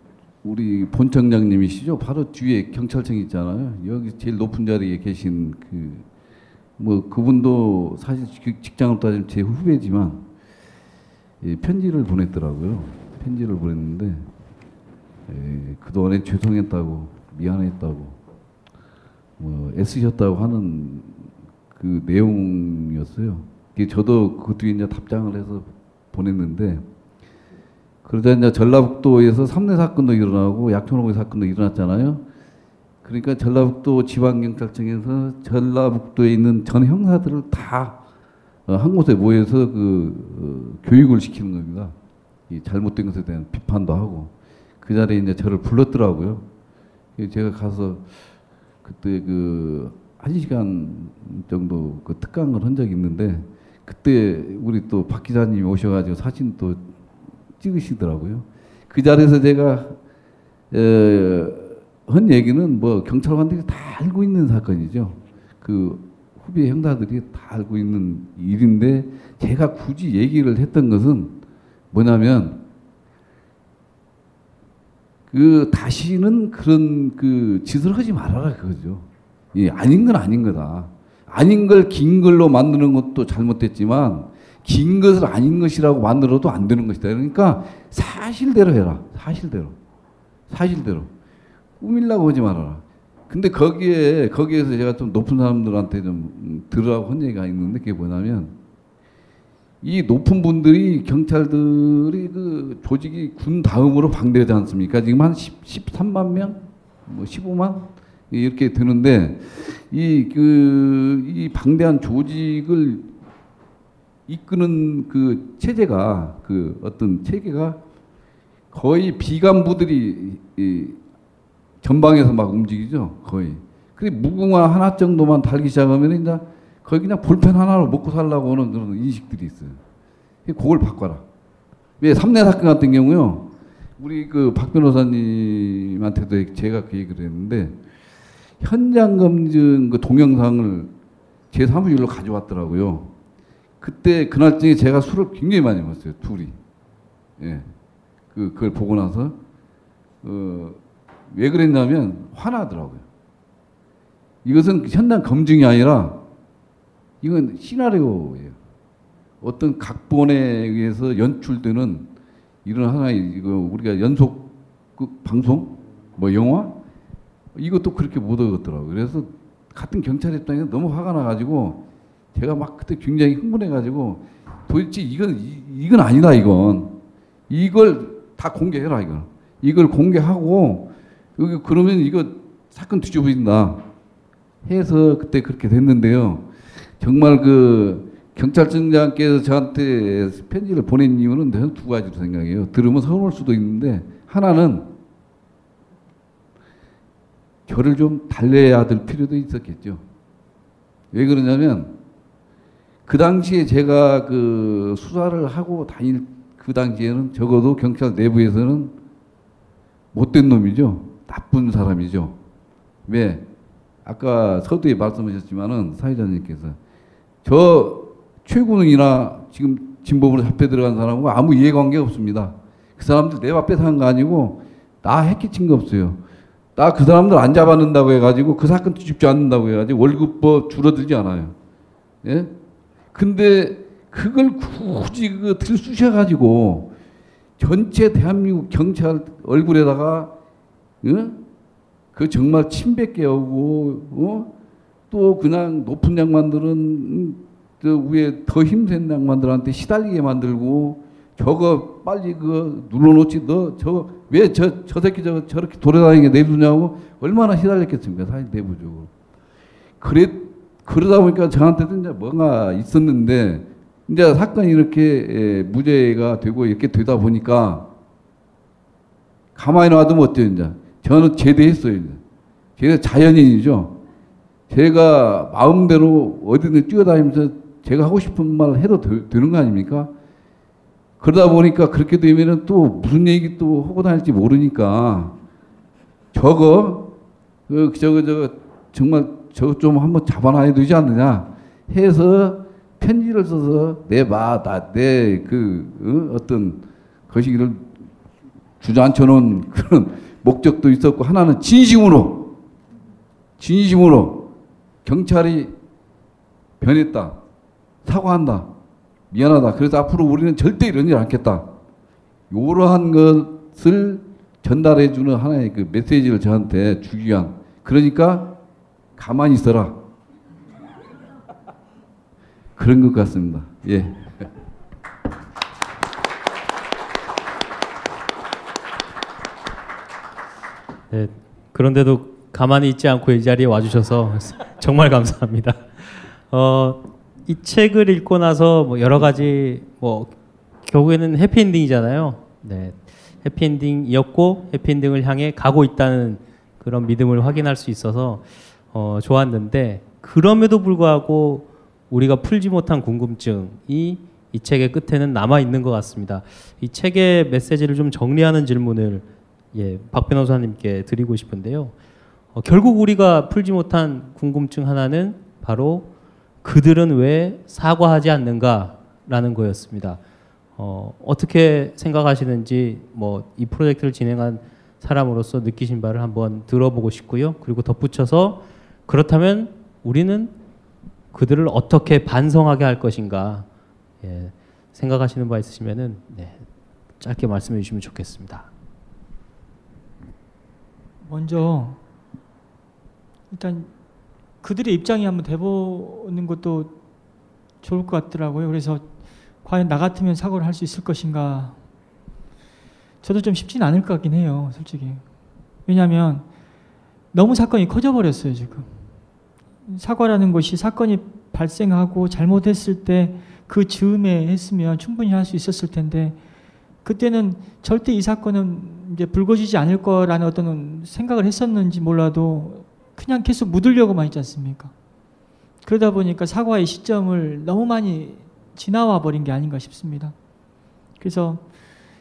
우리 본청장님이시죠. 바로 뒤에 경찰청 있잖아요. 여기 제일 높은 자리에 계신 그, 뭐 그분도 사실 직장으로 따지면 제 후배지만, 예, 편지를 보냈더라고요. 편지를 보냈는데, 예, 그동안에 죄송했다고, 미안했다고, 뭐 애쓰셨다고 하는 그 내용이었어요. 저도 그 뒤에 이제 답장을 해서 보냈는데, 그러자 이제 전라북도에서 삼례 사건도 일어나고 약촌호구의 사건도 일어났잖아요. 그러니까 전라북도 지방경찰청에서 전라북도에 있는 전 형사들을 다 한 곳에 모여서 그 교육을 시키는 겁니다. 이 잘못된 것에 대한 비판도 하고. 그 자리에 이제 저를 불렀더라고요. 제가 가서 그때 그 한 시간 정도 그 특강을 한 적이 있는데, 그때 우리 또 박 기자님이 오셔가지고 사진 또 찍으시더라고요. 그 자리에서 제가 에, 한 얘기는 뭐 경찰관들이 다 알고 있는 사건이죠. 그 후배 형사들이 다 알고 있는 일인데, 제가 굳이 얘기를 했던 것은 뭐냐면, 그 다시는 그런 그 짓을 하지 말아라 그거죠. 예, 아닌 건 아닌 거다. 아닌 걸 긴 걸로 만드는 것도 잘못됐지만, 긴 것을 아닌 것이라고 만들어도 안 되는 것이다. 그러니까 사실대로 해라. 사실대로. 사실대로. 꾸밀라고 하지 말아라. 근데 거기에, 거기에서 제가 좀 높은 사람들한테 좀 들으라고 한 얘기가 있는데, 그게 뭐냐면, 이 높은 분들이, 경찰들이 그 조직이 군 다음으로 방대하지 않습니까? 지금 한 십, 십삼만 명? 뭐 십오만? 이렇게 되는데, 이, 그, 이 방대한 조직을 이끄는 그 체제가, 그 어떤 체계가 거의 비간부들이 이 전방에서 막 움직이죠. 거의. 그리고 무궁화 하나 정도만 달기 시작하면 이제 거의 그냥 볼펜 하나로 먹고 살려고 하는 그런 인식들이 있어요. 그걸 바꿔라. 왜 삼례 사건 같은 경우요, 우리 그 박 변호사님한테도 제가 그 얘기를 했는데, 현장 검증 그 동영상을 제 사무실로 가져왔더라고요. 그때 그날쯤에 제가 술을 굉장히 많이 먹었어요. 둘이. 예. 그, 그걸 보고 나서 어, 왜 그랬냐면 화나더라고요. 이것은 현장 검증이 아니라 이건 시나리오예요. 어떤 각본에 의해서 연출되는 이런 하나의 이거 우리가 연속 그 방송 뭐 영화 이것도 그렇게 못 얻었더라고요. 그래서 같은 경찰 입장에서 너무 화가 나가지고 제가 막 그때 굉장히 흥분해가지고 도대체 이건 이, 이건 아니다 이건 이걸 다 공개해라 이거 이걸 공개하고 여기 그러면 이거 사건 뒤집어진다 해서 그때 그렇게 됐는데요. 정말 그 경찰청장께서 저한테 편지를 보낸 이유는 저는 두 가지로 생각해요. 들으면 서운할 수도 있는데 하나는 결을 좀 달래야 될 필요도 있었겠죠. 왜 그러냐면 그 당시에 제가 그 수사를 하고 다닐 그 당시에는 적어도 경찰 내부에서는 못된 놈이죠. 나쁜 사람이죠. 왜? 아까 서두에 말씀하셨지만은 사회자님께서 저 최고능이나 지금 진법으로 잡혀 들어간 사람과 아무 이해관계 없습니다. 그 사람들 내 밥 뺏어간 거 아니고 나 해끼친 거 없어요. 나 그 사람들 안 잡아낸다고 해가지고 그 사건 뒤집지 않는다고 해가지고 월급법 줄어들지 않아요. 예? 근데 그걸 굳이 그 들쑤셔가지고 전체 대한민국 경찰 얼굴에다가 예? 그 정말 침뱉게 하고 어? 또 그냥 높은 양반들은 저 위에 더 힘센 양반들한테 시달리게 만들고 저거 빨리 그 눌러놓지 너 저거 왜 저 저 새끼 저거 저렇게 돌아다니게 내두냐고 얼마나 시달렸겠습니까 사실 내부적으로. 그래 그러다 보니까 저한테도 이제 뭔가 있었는데 이제 사건이 이렇게 무죄가 되고 이렇게 되다 보니까 가만히 놔두면 어때요 이제. 저는 제대했어요. 이제. 제가 자연인이죠. 제가 마음대로 어디든 뛰어다니면서 제가 하고 싶은 말 해도 되, 되는 거 아닙니까? 그러다 보니까 그렇게 되면 또 무슨 얘기 또 하고 다닐지 모르니까 저거, 그, 저거, 저거, 정말 저거 좀 한번 잡아놔야 되지 않느냐 해서 편지를 써서 내 마, 나, 내 그, 어? 어떤 거시기를 주저앉혀 놓은 그런 목적도 있었고 하나는 진심으로 진심으로 경찰이 변했다. 사과한다. 미안하다. 그래서 앞으로 우리는 절대 이런 일 않겠다. 이러한 것을 전달해 주는 하나의 그 메시지를 저한테 주기 위한 그러니까 가만히 있어라. 그런 것 같습니다. 예. 네, 그런데도 가만히 있지 않고 이 자리에 와주셔서 정말 감사합니다. 어, 이 책을 읽고 나서 뭐 여러 가지 뭐 결국에는 해피엔딩이잖아요. 네, 해피엔딩이었고 해피엔딩을 향해 가고 있다는 그런 믿음을 확인할 수 있어서 어, 좋았는데 그럼에도 불구하고 우리가 풀지 못한 궁금증이 이 책의 끝에는 남아있는 것 같습니다. 이 책의 메시지를 좀 정리하는 질문을 예, 박 변호사님께 드리고 싶은데요. 어, 결국 우리가 풀지 못한 궁금증 하나는 바로 그들은 왜 사과하지 않는가라는 거였습니다. 어, 어떻게 생각하시는지 뭐 이 프로젝트를 진행한 사람으로서 느끼신 바를 한번 들어보고 싶고요. 그리고 덧붙여서 그렇다면 우리는 그들을 어떻게 반성하게 할 것인가 예, 생각하시는 바 있으시면은 네, 짧게 말씀해 주시면 좋겠습니다. 먼저 일단 그들의 입장이 한번 돼보는 것도 좋을 것 같더라고요. 그래서 과연 나 같으면 사과를 할 수 있을 것인가. 저도 좀 쉽지는 않을 것 같긴 해요. 솔직히. 왜냐하면 너무 사건이 커져버렸어요. 지금. 사과라는 것이 사건이 발생하고 잘못했을 때 그 즈음에 했으면 충분히 할 수 있었을 텐데 그때는 절대 이 사건은 이제 불거지지 않을 거라는 어떤 생각을 했었는지 몰라도 그냥 계속 묻으려고만 했지 않습니까? 그러다 보니까 사과의 시점을 너무 많이 지나와 버린 게 아닌가 싶습니다. 그래서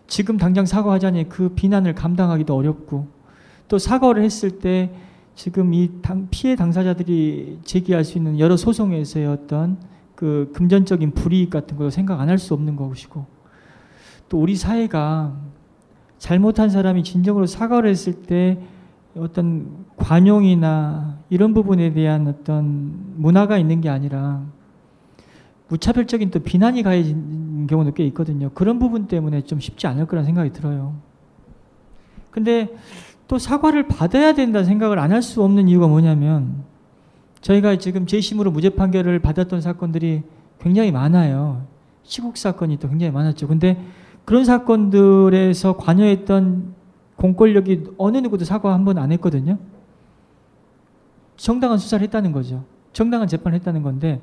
지금 당장 사과하자니 그 비난을 감당하기도 어렵고 또 사과를 했을 때 지금 이 피해 당사자들이 제기할 수 있는 여러 소송에서의 어떤 그 금전적인 불이익 같은 것도 생각 안 할 수 없는 것이고 또 우리 사회가 잘못한 사람이 진정으로 사과를 했을 때 어떤 관용이나 이런 부분에 대한 어떤 문화가 있는 게 아니라 무차별적인 또 비난이 가해진 경우도 꽤 있거든요. 그런 부분 때문에 좀 쉽지 않을 거란 생각이 들어요. 근데 또 사과를 받아야 된다는 생각을 안 할 수 없는 이유가 뭐냐면 저희가 지금 재심으로 무죄 판결을 받았던 사건들이 굉장히 많아요. 시국 사건이 또 굉장히 많았죠. 근데 그런 사건들에서 관여했던 공권력이 어느 누구도 사과 한 번 안 했거든요. 정당한 수사를 했다는 거죠. 정당한 재판을 했다는 건데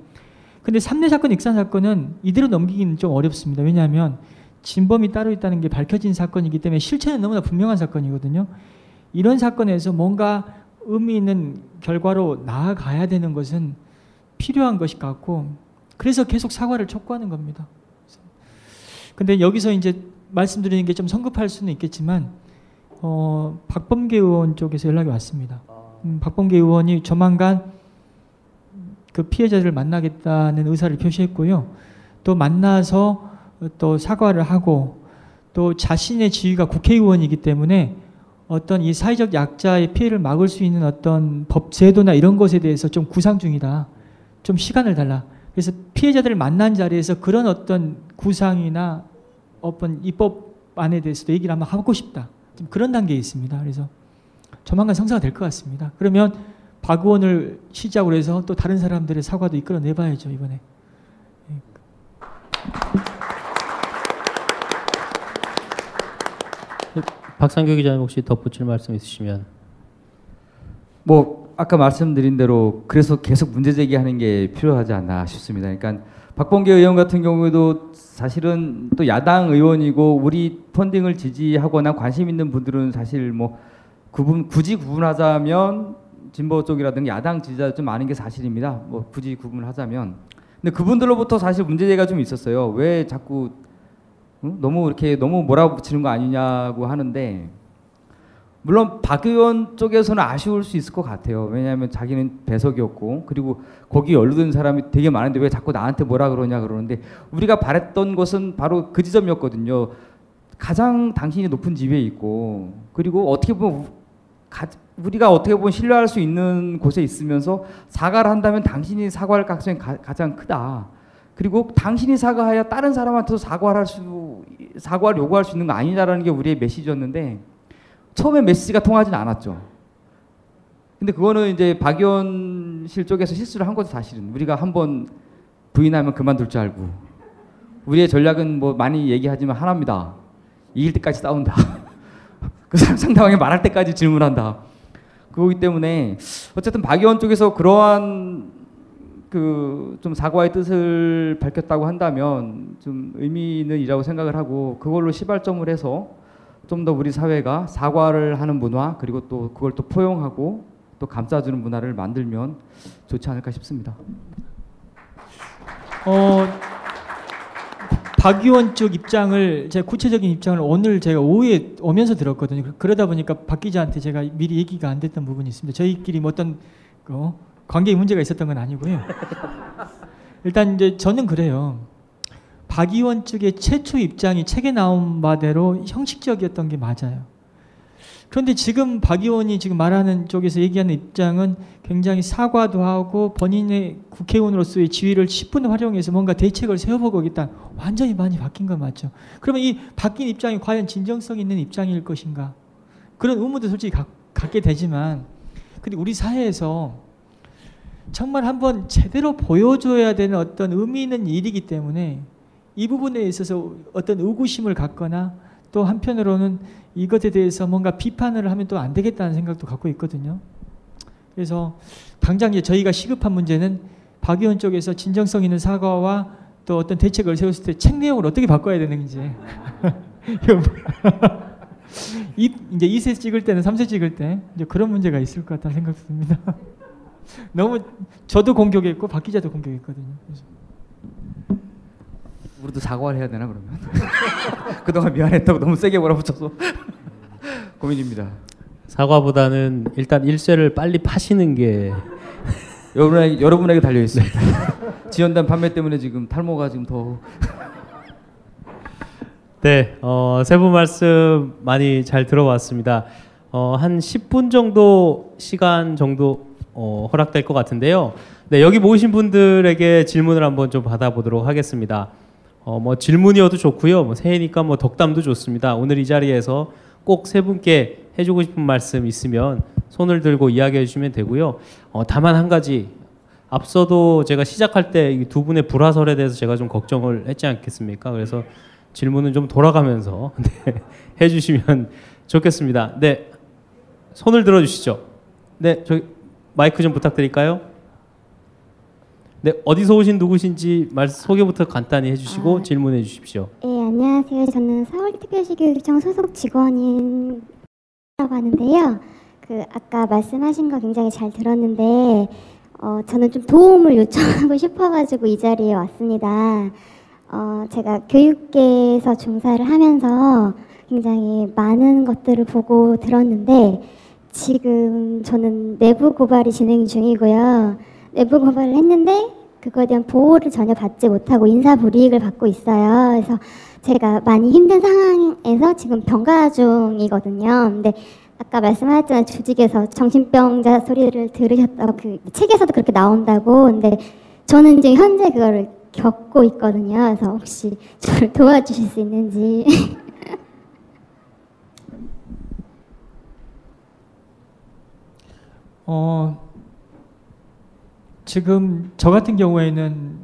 근데 삼례 사건, 익산 사건은 이대로 넘기기는 좀 어렵습니다. 왜냐하면 진범이 따로 있다는 게 밝혀진 사건이기 때문에 실체는 너무나 분명한 사건이거든요. 이런 사건에서 뭔가 의미 있는 결과로 나아가야 되는 것은 필요한 것이 같고 그래서 계속 사과를 촉구하는 겁니다. 근데 여기서 이제 말씀드리는 게 좀 성급할 수는 있겠지만 어, 박범계 의원 쪽에서 연락이 왔습니다. 음, 박범계 의원이 조만간 그 피해자들을 만나겠다는 의사를 표시했고요. 또 만나서 또 사과를 하고 또 자신의 지위가 국회의원이기 때문에 어떤 이 사회적 약자의 피해를 막을 수 있는 어떤 법 제도나 이런 것에 대해서 좀 구상 중이다. 좀 시간을 달라. 그래서 피해자들을 만난 자리에서 그런 어떤 구상이나 어떤 입법안에 대해서도 얘기를 한번 하고 싶다. 좀 그런 단계에 있습니다. 그래서 조만간 성사가 될 것 같습니다. 그러면 박 의원을 시작으로 해서 또 다른 사람들의 사과도 이끌어내봐야죠. 이번에. 박상규 기자님 혹시 덧붙일 말씀 있으시면. 뭐 아까 말씀드린 대로 그래서 계속 문제 제기하는 게 필요하지 않나 싶습니다. 그러니까 박범계 의원 같은 경우에도 사실은 또 야당 의원이고 우리 펀딩을 지지하거나 관심 있는 분들은 사실 뭐 구분 굳이 구분하자면 진보 쪽이라든가 야당 지지자 좀 많은 게 사실입니다. 뭐 굳이 구분하자면. 근데 그분들로부터 사실 문제 제기가 좀 있었어요. 왜 자꾸 너무 이렇게 너무 몰아붙이는 거 아니냐고 하는데 물론 박 의원 쪽에서는 아쉬울 수 있을 것 같아요. 왜냐하면 자기는 배석이었고 그리고 거기 연루된 사람이 되게 많은데 왜 자꾸 나한테 뭐라 그러냐 그러는데 우리가 바랬던 것은 바로 그 지점이었거든요. 가장 당신이 높은 지위에 있고 그리고 어떻게 보면 가, 우리가 어떻게 보면 신뢰할 수 있는 곳에 있으면서 사과를 한다면 당신이 사과할 가능성이 가, 가장 크다. 그리고 당신이 사과해야 다른 사람한테도 사과를 할 수, 사과를 요구할 수 있는 거 아니냐라는 게 우리의 메시지였는데 처음에 메시지가 통하진 않았죠. 근데 그거는 이제 박 의원실 쪽에서 실수를 한 거죠 사실은. 우리가 한번 부인하면 그만둘 줄 알고 우리의 전략은 뭐 많이 얘기하지만 하나입니다. 이길 때까지 싸운다. 그 사람 상대방이 말할 때까지 질문한다. 그거기 때문에 어쨌든 박 의원 쪽에서 그러한 그 좀 사과의 뜻을 밝혔다고 한다면 좀 의미 있는 일이라고 생각을 하고 그걸로 시발점을 해서 좀 더 우리 사회가 사과를 하는 문화 그리고 또 그걸 또 포용하고 또 감싸주는 문화를 만들면 좋지 않을까 싶습니다. 어, 박 의원 쪽 입장을 제 구체적인 입장을 오늘 제가 오후에 오면서 들었거든요. 그러다 보니까 박 기자한테 제가 미리 얘기가 안 됐던 부분이 있습니다. 저희끼리 뭐 어떤 어, 관계에 문제가 있었던 건 아니고요. 일단 이제 저는 그래요. 박 의원 측의 최초 입장이 책에 나온 바대로 형식적이었던 게 맞아요. 그런데 지금 박 의원이 지금 말하는 쪽에서 얘기하는 입장은 굉장히 사과도 하고 본인의 국회의원으로서의 지위를 십분 활용해서 뭔가 대책을 세워보겠다. 완전히 많이 바뀐 건 맞죠. 그러면 이 바뀐 입장이 과연 진정성 있는 입장일 것인가. 그런 의문도 솔직히 가, 갖게 되지만 근데 우리 사회에서 정말 한번 제대로 보여줘야 되는 어떤 의미 있는 일이기 때문에 이 부분에 있어서 어떤 의구심을 갖거나 또 한편으로는 이것에 대해서 뭔가 비판을 하면 또 안 되겠다는 생각도 갖고 있거든요. 그래서 당장 이제 저희가 시급한 문제는 박 의원 쪽에서 진정성 있는 사과와 또 어떤 대책을 세웠을 때 책 내용을 어떻게 바꿔야 되는지 이, 이제 이세 찍을 때는 삼세 찍을 때 이제 그런 문제가 있을 것 같다는 생각도 듭니다. 너무 저도 공격했고 박 기자도 공격했거든요. 우리도 사과를 해야 되나 그러면? 그동안 미안했다고 너무 세게 몰아붙여서 고민입니다. 사과보다는 일단 일쇄를 빨리 파시는 게 여러분에게, 여러분에게 달려 있습니다. 네. 지연단 판매 때문에 지금 탈모가 지금 더. 네, 어, 세 분 말씀 많이 잘 들어봤습니다. 어, 한 십분 정도 시간 정도. 어, 허락될 것 같은데요. 네, 여기 모이신 분들에게 질문을 한번 좀 받아보도록 하겠습니다. 어, 뭐 질문이어도 좋고요. 뭐 새해니까 뭐 덕담도 좋습니다. 오늘 이 자리에서 꼭 세 분께 해주고 싶은 말씀 있으면 손을 들고 이야기해 주시면 되고요. 어, 다만 한 가지, 앞서도 제가 시작할 때 이 두 분의 불화설에 대해서 제가 좀 걱정을 했지 않겠습니까? 그래서 질문은 좀 돌아가면서 네, 해주시면 좋겠습니다. 네, 손을 들어주시죠. 네, 저기 마이크 좀 부탁드릴까요? 네, 어디서 오신 누구신지 말 소개부터 간단히 해주시고 아, 질문해 주십시오. 예, 안녕하세요. 저는 서울특별시교육청 소속 직원인 라고 하는데요. 그 아까 말씀하신 거 굉장히 잘 들었는데 어, 저는 좀 도움을 요청하고 싶어가지고 이 자리에 왔습니다. 어, 제가 교육계에서 종사를 하면서 굉장히 많은 것들을 보고 들었는데 지금 저는 내부 고발이 진행 중이고요. 내부 고발을 했는데 그거에 대한 보호를 전혀 받지 못하고 인사 불이익을 받고 있어요. 그래서 제가 많이 힘든 상황에서 지금 병가 중이거든요. 근데 아까 말씀하셨잖아요. 조직에서 정신병자 소리를 들으셨다고 그 책에서도 그렇게 나온다고. 근데 저는 지금 현재 그거를 겪고 있거든요. 그래서 혹시 저를 도와주실 수 있는지. 어, 지금 저 같은 경우에는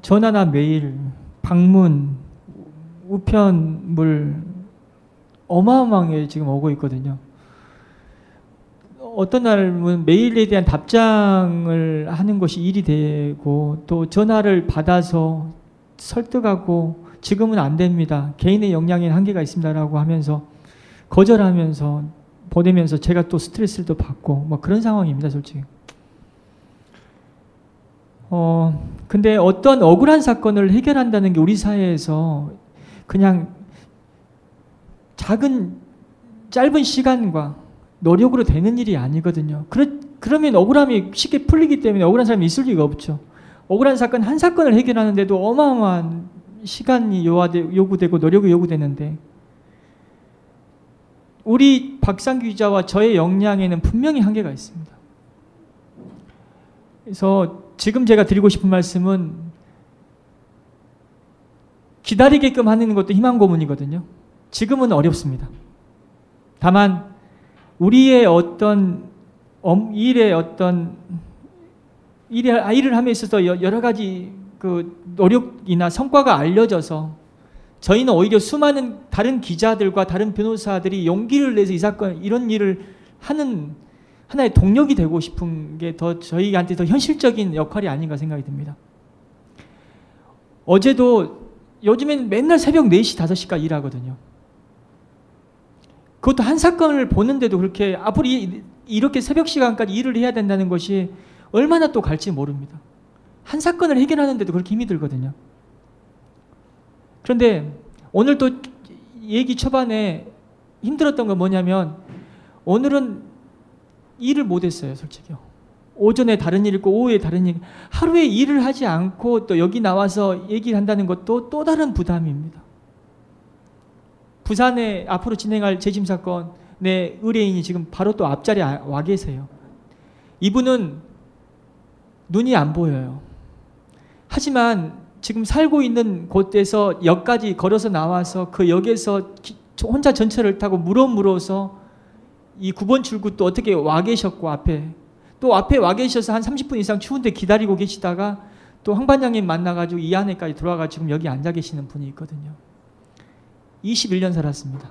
전화나 메일, 방문, 우편물 어마어마하게 지금 오고 있거든요. 어떤 날은 메일에 대한 답장을 하는 것이 일이 되고 또 전화를 받아서 설득하고 지금은 안 됩니다. 개인의 역량에는 한계가 있습니다라고 하면서 거절하면서 보내면서 제가 또 스트레스를 또 받고 뭐 그런 상황입니다, 솔직히. 어, 근데 어떤 억울한 사건을 해결한다는 게 우리 사회에서 그냥 작은 짧은 시간과 노력으로 되는 일이 아니거든요. 그러, 그러면 억울함이 쉽게 풀리기 때문에 억울한 사람이 있을 리가 없죠. 억울한 사건 한 사건을 해결하는데도 어마어마한 시간이 요하되, 요구되고 노력이 요구되는데 우리 박상규 기자와 저의 역량에는 분명히 한계가 있습니다. 그래서 지금 제가 드리고 싶은 말씀은 기다리게끔 하는 것도 희망 고문이거든요. 지금은 어렵습니다. 다만 우리의 어떤 일의 어떤 일을 함에 있어서 여러 가지 그 노력이나 성과가 알려져서 저희는 오히려 수많은 다른 기자들과 다른 변호사들이 용기를 내서 이 사건 이런 일을 하는 하나의 동력이 되고 싶은 게 더 저희한테 더 현실적인 역할이 아닌가 생각이 듭니다. 어제도 요즘에는 맨날 새벽 네 시, 다섯 시까지 일하거든요. 그것도 한 사건을 보는데도 그렇게 앞으로 이, 이렇게 새벽 시간까지 일을 해야 된다는 것이 얼마나 또 갈지 모릅니다. 한 사건을 해결하는데도 그렇게 힘이 들거든요. 그런데 오늘 또 얘기 초반에 힘들었던 건 뭐냐면 오늘은 일을 못했어요, 솔직히요. 오전에 다른 일 있고 오후에 다른 일, 하루에 일을 하지 않고 또 여기 나와서 얘기를 한다는 것도 또 다른 부담입니다. 부산에 앞으로 진행할 재심 사건의 의뢰인이 지금 바로 또 앞자리에 와 계세요. 이분은 눈이 안 보여요. 하지만 지금 살고 있는 곳에서 역까지 걸어서 나와서 그 역에서 혼자 전철을 타고 물어물어서 이 구 번 출구 또 어떻게 와 계셨고 앞에 또 앞에 와 계셔서 한 삼십 분 이상 추운데 기다리고 계시다가 또 황반장님 만나가지고 이 안에까지 들어와가지고 지금 여기 앉아 계시는 분이 있거든요. 이십일 년 살았습니다.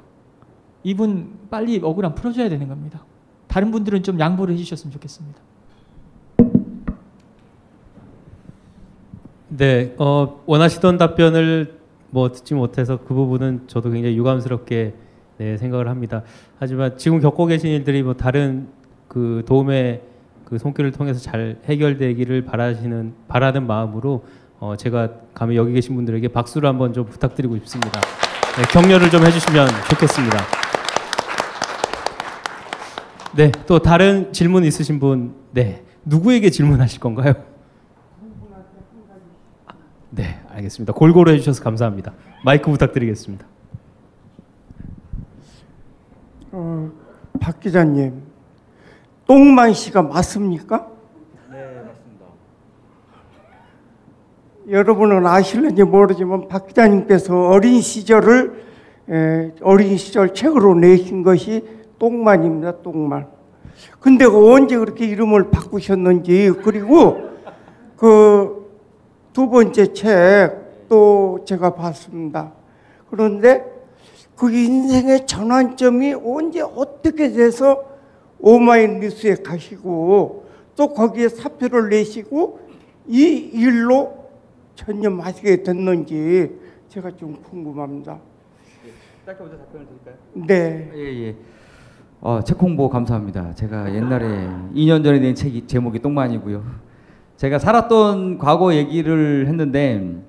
이분 빨리 억울함 풀어줘야 되는 겁니다. 다른 분들은 좀 양보를 해주셨으면 좋겠습니다. 네, 어, 원하시던 답변을 뭐 듣지 못해서 그 부분은 저도 굉장히 유감스럽게 네, 생각을 합니다. 하지만 지금 겪고 계신 일들이 뭐 다른 그 도움의 그 손길을 통해서 잘 해결되기를 바라시는 바라는 마음으로 어 제가 감히 여기 계신 분들에게 박수를 한번 좀 부탁드리고 싶습니다. 네, 격려를 좀 해주시면 좋겠습니다. 네, 또 다른 질문 있으신 분, 네, 누구에게 질문하실 건가요? 네, 알겠습니다. 골고루 해주셔서 감사합니다. 마이크 부탁드리겠습니다. 어, 박 기자님, 똥만 씨가 맞습니까? 네, 맞습니다. 여러분은 아실는지 모르지만 박 기자님께서 어린 시절을 에, 어린 시절 책으로 내신 것이 똥만입니다. 똥만. 근데 언제 그렇게 이름을 바꾸셨는지, 그리고 그 두 번째 책 또 제가 봤습니다. 그런데 그 인생의 전환점이 언제 어떻게 돼서 오마이뉴스에 가시고 또 거기에 사표를 내시고 이 일로 전념하시게 됐는지 제가 좀 궁금합니다. 짧게 먼저 답변을 드릴까요? 네. 예, 예. 어, 책 홍보 감사합니다. 제가 옛날에 이 년 전에 낸 책이 제목이 똥만이고요. 제가 살았던 과거 얘기를 했는데,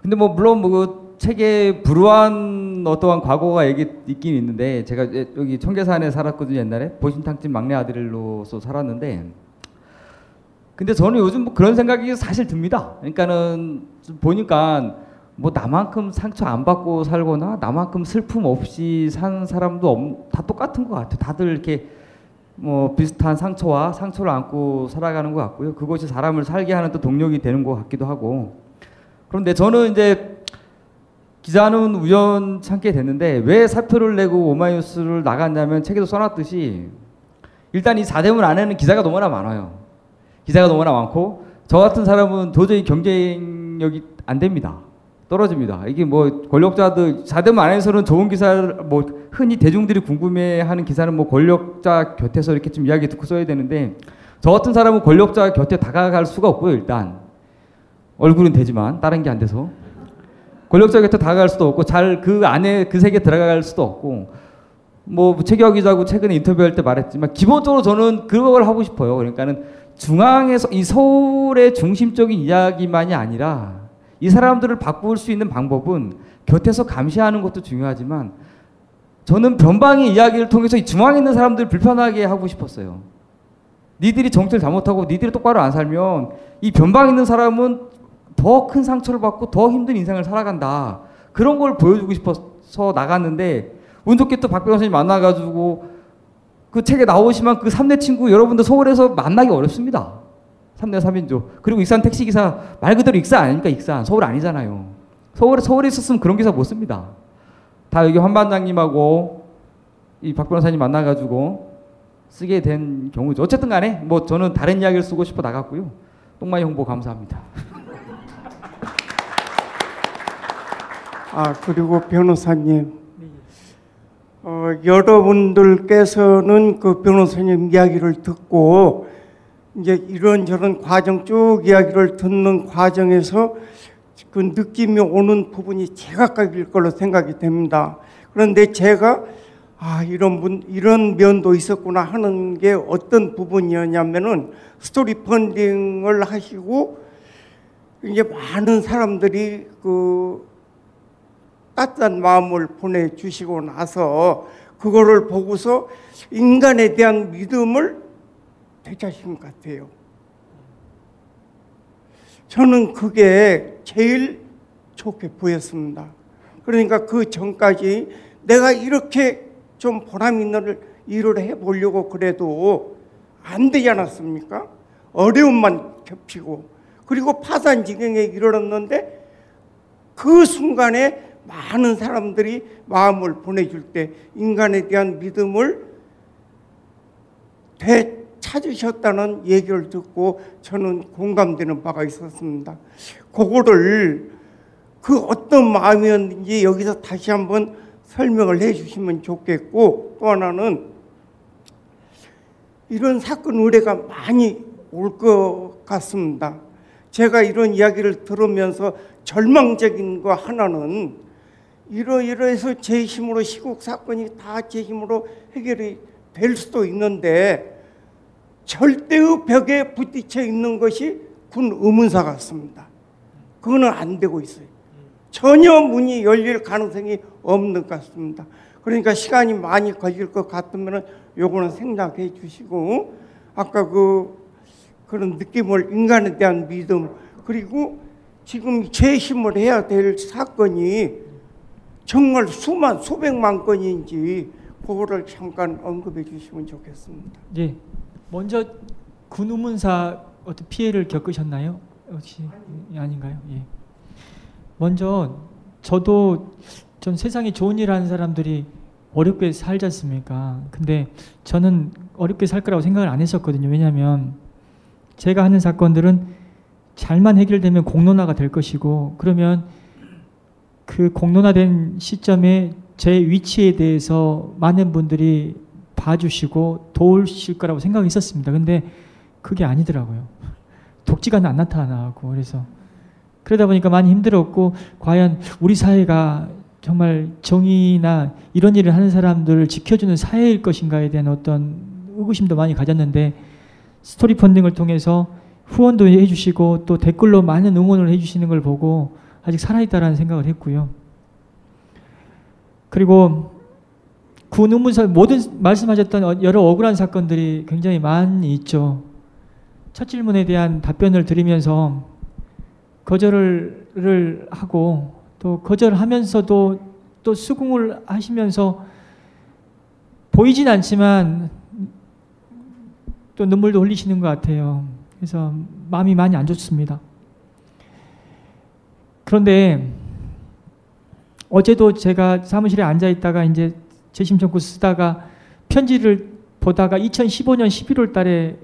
근데 뭐 물론 뭐 책에 불우한 어떠한 과거가 얘기 있긴 있는데, 제가 여기 청계산에 살았거든요. 옛날에 보신탕집 막내 아들로서 살았는데, 근데 저는 요즘 뭐 그런 생각이 사실 듭니다. 그러니까는 보니까 뭐 나만큼 상처 안 받고 살거나 나만큼 슬픔 없이 산 사람도 없, 다 똑같은 것 같아요. 다들 이렇게 뭐 비슷한 상처와 상처를 안고 살아가는 것 같고요. 그것이 사람을 살게 하는 또 동력이 되는 것 같기도 하고. 그런데 저는 이제 기자는 우연찮게 됐는데 왜 사표를 내고 오마이뉴스를 나갔냐면, 책에도 써놨듯이 일단 이 사대문 안에는 기자가 너무나 많아요. 기자가 너무나 많고 저 같은 사람은 도저히 경쟁력이 안 됩니다. 떨어집니다. 이게 뭐 권력자들 사대문 안에서는 좋은 기사, 뭐 흔히 대중들이 궁금해하는 기사는 뭐 권력자 곁에서 이렇게 좀 이야기 듣고 써야 되는데, 저 같은 사람은 권력자 곁에 다가갈 수가 없고요. 일단 얼굴은 되지만 다른 게 안 돼서 권력자 곁에 다가갈 수도 없고, 잘 그 안에 그 세계에 들어갈 수도 없고, 뭐 최기화 기자하고 최근에 인터뷰할 때 말했지만 기본적으로 저는 그걸 하고 싶어요. 그러니까는 중앙에서 이 서울의 중심적인 이야기만이 아니라 이 사람들을 바꿀 수 있는 방법은 곁에서 감시하는 것도 중요하지만, 저는 변방의 이야기를 통해서 이 중앙에 있는 사람들을 불편하게 하고 싶었어요. 니들이 정치를 잘못하고 니들이 똑바로 안 살면 이 변방에 있는 사람은 더 큰 상처를 받고 더 힘든 인생을 살아간다. 그런 걸 보여주고 싶어서 나갔는데, 운 좋게 또 박 변호사님 만나가지고 그 책에 나오시면 그 삼례 친구 여러분들 서울에서 만나기 어렵습니다. 삼례 삼인조. 그리고 익산 택시기사, 말 그대로 익산 아닙니까? 익산. 서울 아니잖아요. 서울에, 서울에 있었으면 그런 기사 못 씁니다. 다 여기 환반장님하고 이 박 변호사님 만나가지고 쓰게 된 경우죠. 어쨌든 간에 뭐 저는 다른 이야기를 쓰고 싶어 나갔고요. 똥마이 홍보 감사합니다. 아, 그리고 변호사님. 어, 여러분들께서는 그 변호사님 이야기를 듣고 이제 이런저런 과정 쭉 이야기를 듣는 과정에서 그 느낌이 오는 부분이 제각각일 걸로 생각이 됩니다. 그런데 제가 아 이런 분 이런 면도 있었구나 하는 게 어떤 부분이었냐면은, 스토리 펀딩을 하시고 이제 많은 사람들이 그 따뜻한 마음을 보내주시고 나서 그거를 보고서 인간에 대한 믿음을 되찾으신 것 같아요. 저는 그게 제일 좋게 보였습니다. 그러니까 그 전까지 내가 이렇게 좀 보람 있는 일을 해보려고 그래도 안 되지 않았습니까? 어려움만 겹치고, 그리고 파산 지경에 이르렀는데 그 순간에 많은 사람들이 마음을 보내줄 때 인간에 대한 믿음을 되찾으셨다는 얘기를 듣고 저는 공감되는 바가 있었습니다. 그거를 그 어떤 마음이었는지 여기서 다시 한번 설명을 해주시면 좋겠고, 또 하나는 이런 사건 의뢰가 많이 올 것 같습니다. 제가 이런 이야기를 들으면서 절망적인 거 하나는, 이러이러해서 제 힘으로 시국 사건이 다 제 힘으로 해결이 될 수도 있는데 절대의 벽에 부딪혀 있는 것이 군 의문사 같습니다. 그거는 안 되고 있어요. 전혀 문이 열릴 가능성이 없는 것 같습니다. 그러니까 시간이 많이 걸릴 것 같으면 요거는 생략해 주시고, 아까 그 그런 느낌을, 인간에 대한 믿음, 그리고 지금 재심을 해야 될 사건이 정말 수만, 수백만 건인지 그거를 잠깐 언급해 주시면 좋겠습니다. 예, 먼저 군 의문사 어떤 피해를 겪으셨나요? 혹시 아닌가요? 예. 먼저 저도 좀 세상에 좋은 일 하는 사람들이 어렵게 살지 않습니까? 근데 저는 어렵게 살 거라고 생각을 안 했었거든요. 왜냐하면 제가 하는 사건들은 잘만 해결되면 공론화가 될 것이고, 그러면 그 공론화된 시점에 제 위치에 대해서 많은 분들이 봐주시고 도우실 거라고 생각했었습니다. 근데 그게 아니더라고요. 독지가 안 나타나고. 그래서 그러다 보니까 많이 힘들었고, 과연 우리 사회가 정말 정의나 이런 일을 하는 사람들을 지켜주는 사회일 것인가에 대한 어떤 의구심도 많이 가졌는데, 스토리 펀딩을 통해서 후원도 해주시고 또 댓글로 많은 응원을 해주시는 걸 보고 아직 살아있다라는 생각을 했고요. 그리고 군 의문사, 모든 말씀하셨던 여러 억울한 사건들이 굉장히 많이 있죠. 첫 질문에 대한 답변을 드리면서 거절을 하고 또 거절하면서도 또 수긍을 하시면서 보이진 않지만 또 눈물도 흘리시는 것 같아요. 그래서 마음이 많이 안 좋습니다. 그런데 어제도 제가 사무실에 앉아있다가 이제 재심청구 쓰다가 편지를 보다가 이천십오년 십일월 달에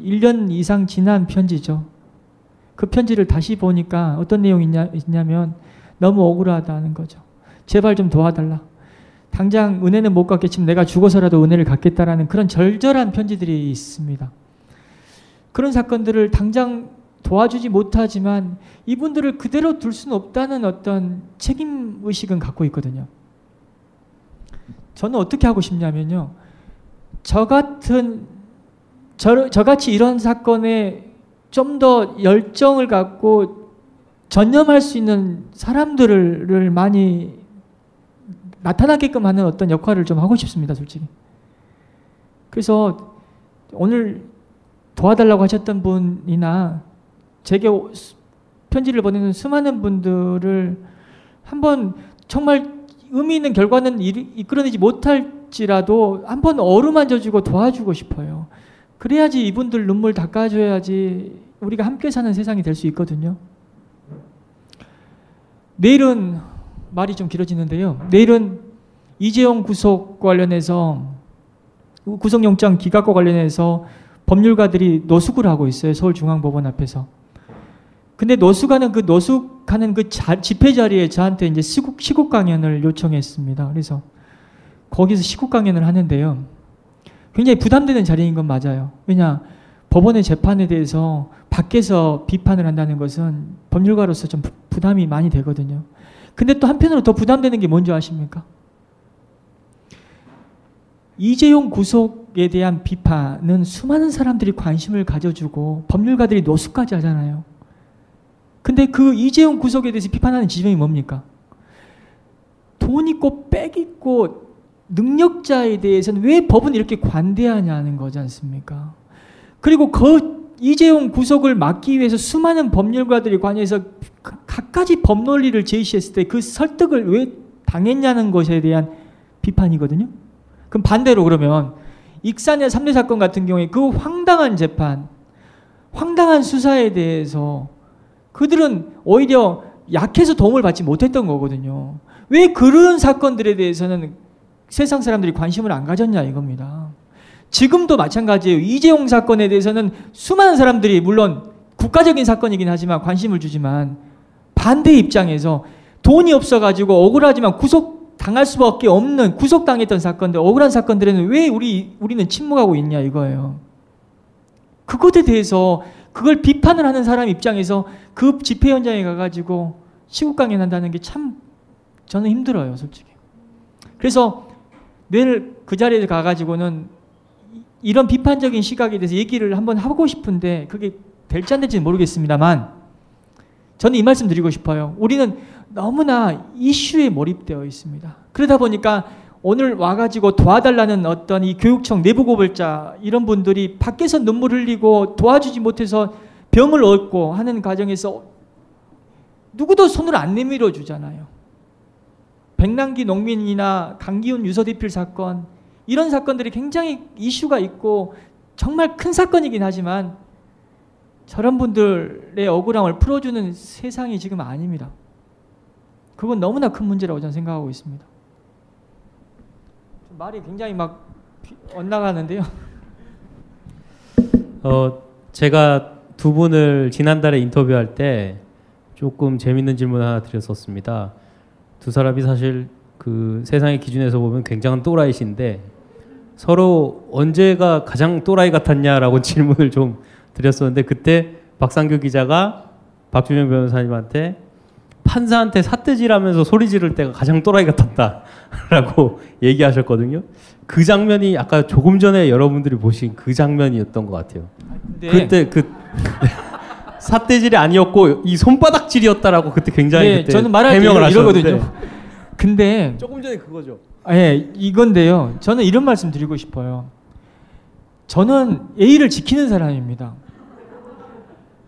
일 년 이상 지난 편지죠. 그 편지를 다시 보니까 어떤 내용이 있냐, 있냐면 너무 억울하다는 거죠. 제발 좀 도와달라. 당장 은혜는 못 갚겠지만 내가 죽어서라도 은혜를 갚겠다라는 그런 절절한 편지들이 있습니다. 그런 사건들을 당장 도와주지 못하지만 이분들을 그대로 둘 수는 없다는 어떤 책임의식은 갖고 있거든요. 저는 어떻게 하고 싶냐면요. 저 같은, 저, 저같이 이런 사건에 좀 더 열정을 갖고 전념할 수 있는 사람들을 많이 나타나게끔 하는 어떤 역할을 좀 하고 싶습니다, 솔직히. 그래서 오늘 도와달라고 하셨던 분이나 제게 편지를 보내는 수많은 분들을 한번 정말 의미 있는 결과는 이끌어내지 못할지라도 한번 어루만져주고 도와주고 싶어요. 그래야지 이분들 눈물 닦아줘야지 우리가 함께 사는 세상이 될 수 있거든요. 내일은, 말이 좀 길어지는데요. 내일은 이재용 구속 관련해서, 구속영장 기각과 관련해서 법률가들이 노숙을 하고 있어요. 서울중앙법원 앞에서. 근데 노숙하는 그 노숙하는 그 자, 집회 자리에 저한테 이제 시국, 시국 강연을 요청했습니다. 그래서 거기서 시국 강연을 하는데요. 굉장히 부담되는 자리인 건 맞아요. 왜냐, 법원의 재판에 대해서 밖에서 비판을 한다는 것은 법률가로서 좀 부, 부담이 많이 되거든요. 근데 또 한편으로 더 부담되는 게 뭔지 아십니까? 이재용 구속에 대한 비판은 수많은 사람들이 관심을 가져주고 법률가들이 노숙까지 하잖아요. 근데 그 이재용 구속에 대해서 비판하는 지점이 뭡니까? 돈 있고 빽 있고 능력자에 대해서는 왜 법은 이렇게 관대하냐는 거지 않습니까? 그리고 그 이재용 구속을 막기 위해서 수많은 법률가들이 관여해서 각가지 법논리를 제시했을 때 그 설득을 왜 당했냐는 것에 대한 비판이거든요. 그럼 반대로 그러면 익산의 삼례 사건 같은 경우에 그 황당한 재판, 황당한 수사에 대해서 그들은 오히려 약해서 도움을 받지 못했던 거거든요. 왜 그런 사건들에 대해서는 세상 사람들이 관심을 안 가졌냐 이겁니다. 지금도 마찬가지예요. 이재용 사건에 대해서는 수많은 사람들이, 물론 국가적인 사건이긴 하지만 관심을 주지만, 반대 입장에서 돈이 없어가지고 억울하지만 구속 당할 수밖에 없는, 구속당했던 사건들, 억울한 사건들에는 왜 우리, 우리는 침묵하고 있냐 이거예요. 그것에 대해서 그걸 비판을 하는 사람 입장에서 그 집회 현장에 가가지고 시국 강연한다는 게 참 저는 힘들어요, 솔직히. 그래서 내일 그 자리에 가가지고는 이런 비판적인 시각에 대해서 얘기를 한번 하고 싶은데 그게 될지 안 될지는 모르겠습니다만, 저는 이 말씀 드리고 싶어요. 우리는 너무나 이슈에 몰입되어 있습니다. 그러다 보니까 오늘 와가지고 도와달라는 어떤 이 교육청 내부 고발자 이런 분들이 밖에서 눈물 흘리고 도와주지 못해서 병을 얻고 하는 과정에서 누구도 손을 안 내밀어 주잖아요. 백남기 농민이나 강기훈 유서대필 사건, 이런 사건들이 굉장히 이슈가 있고 정말 큰 사건이긴 하지만 저런 분들의 억울함을 풀어주는 세상이 지금 아닙니다. 그건 너무나 큰 문제라고 저는 생각하고 있습니다. 말이 굉장히 막 엇나가는데요. 어, 제가 두 분을 지난달에 인터뷰할 때 조금 재밌는 질문 하나 드렸었습니다. 두 사람이 사실 그 세상의 기준에서 보면 굉장한 또라이신데 서로 언제가 가장 또라이 같았냐라고 질문을 좀 드렸었는데 그때 박상규 기자가 박준영 변호사님한테 판사한테 삿대질하면서 소리 지를 때가 가장 또라이 같았다라고 얘기하셨거든요. 그 장면이 아까 조금 전에 여러분들이 보신 그 장면이었던 것 같아요. 근데... 그때 그 삿대질이 아니었고 이 손바닥질이었다라고 그때 굉장히 네, 그때 저는 말할 때 이러거든요. 근데 조금 전에 그거죠. 아, 예, 이건데요. 저는 이런 말씀 드리고 싶어요. 저는 예의를 지키는 사람입니다.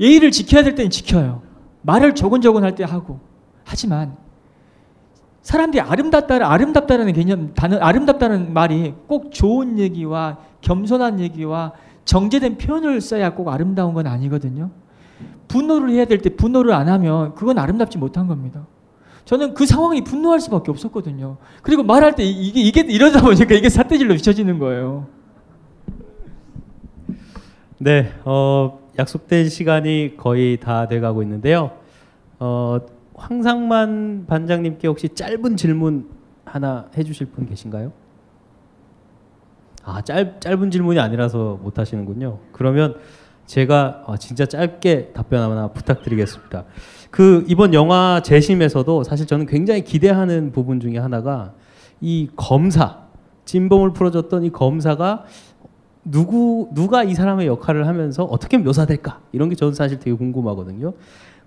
예의를 지켜야 될 때는 지켜요. 말을 조곤조곤 할 때 하고. 하지만 사람들이 아름답다는 아름답다라는 개념, 단어, 아름답다는 말이 꼭 좋은 얘기와 겸손한 얘기와 정제된 표현을 써야 꼭 아름다운 건 아니거든요. 분노를 해야 될 때 분노를 안 하면 그건 아름답지 못한 겁니다. 저는 그 상황이 분노할 수밖에 없었거든요. 그리고 말할 때 이게, 이게 이러다 보니까 이게 삿대질로 비춰지는 거예요. 네, 어, 약속된 시간이 거의 다 돼가고 있는데요. 어, 황상만 반장님께 혹시 짧은 질문 하나 해주실 분 계신가요? 아, 짧, 짧은 질문이 아니라서 못 하시는군요. 그러면 제가 아, 진짜 짧게 답변 하나 부탁드리겠습니다. 그 이번 영화 재심에서도 사실 저는 굉장히 기대하는 부분 중에 하나가 이 검사, 진범을 풀어줬던 이 검사가 누구, 누가 이 사람의 역할을 하면서 어떻게 묘사될까? 이런 게 저는 사실 되게 궁금하거든요.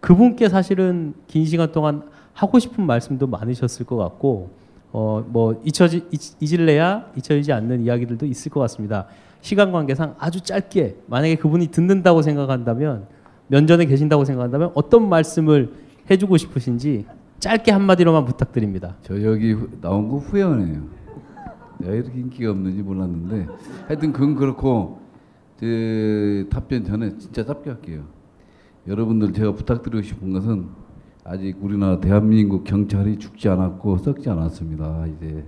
그분께 사실은 긴 시간 동안 하고 싶은 말씀도 많으셨을 것 같고 어, 뭐 잊혀지, 잊, 잊을래야 잊혀지지 않는 이야기들도 있을 것 같습니다. 시간 관계상 아주 짧게 만약에 그분이 듣는다고 생각한다면 면전에 계신다고 생각한다면 어떤 말씀을 해주고 싶으신지 짧게 한마디로만 부탁드립니다. 저 여기 나온 거 후회하네요. 내가 이렇게 인기가 없는지 몰랐는데 하여튼 그건 그렇고 제 답변 전에 진짜 짧게 할게요. 여러분들 제가 부탁드리고 싶은 것은 아직 우리나라 대한민국 경찰이 죽지 않았고 썩지 않았습니다. 이제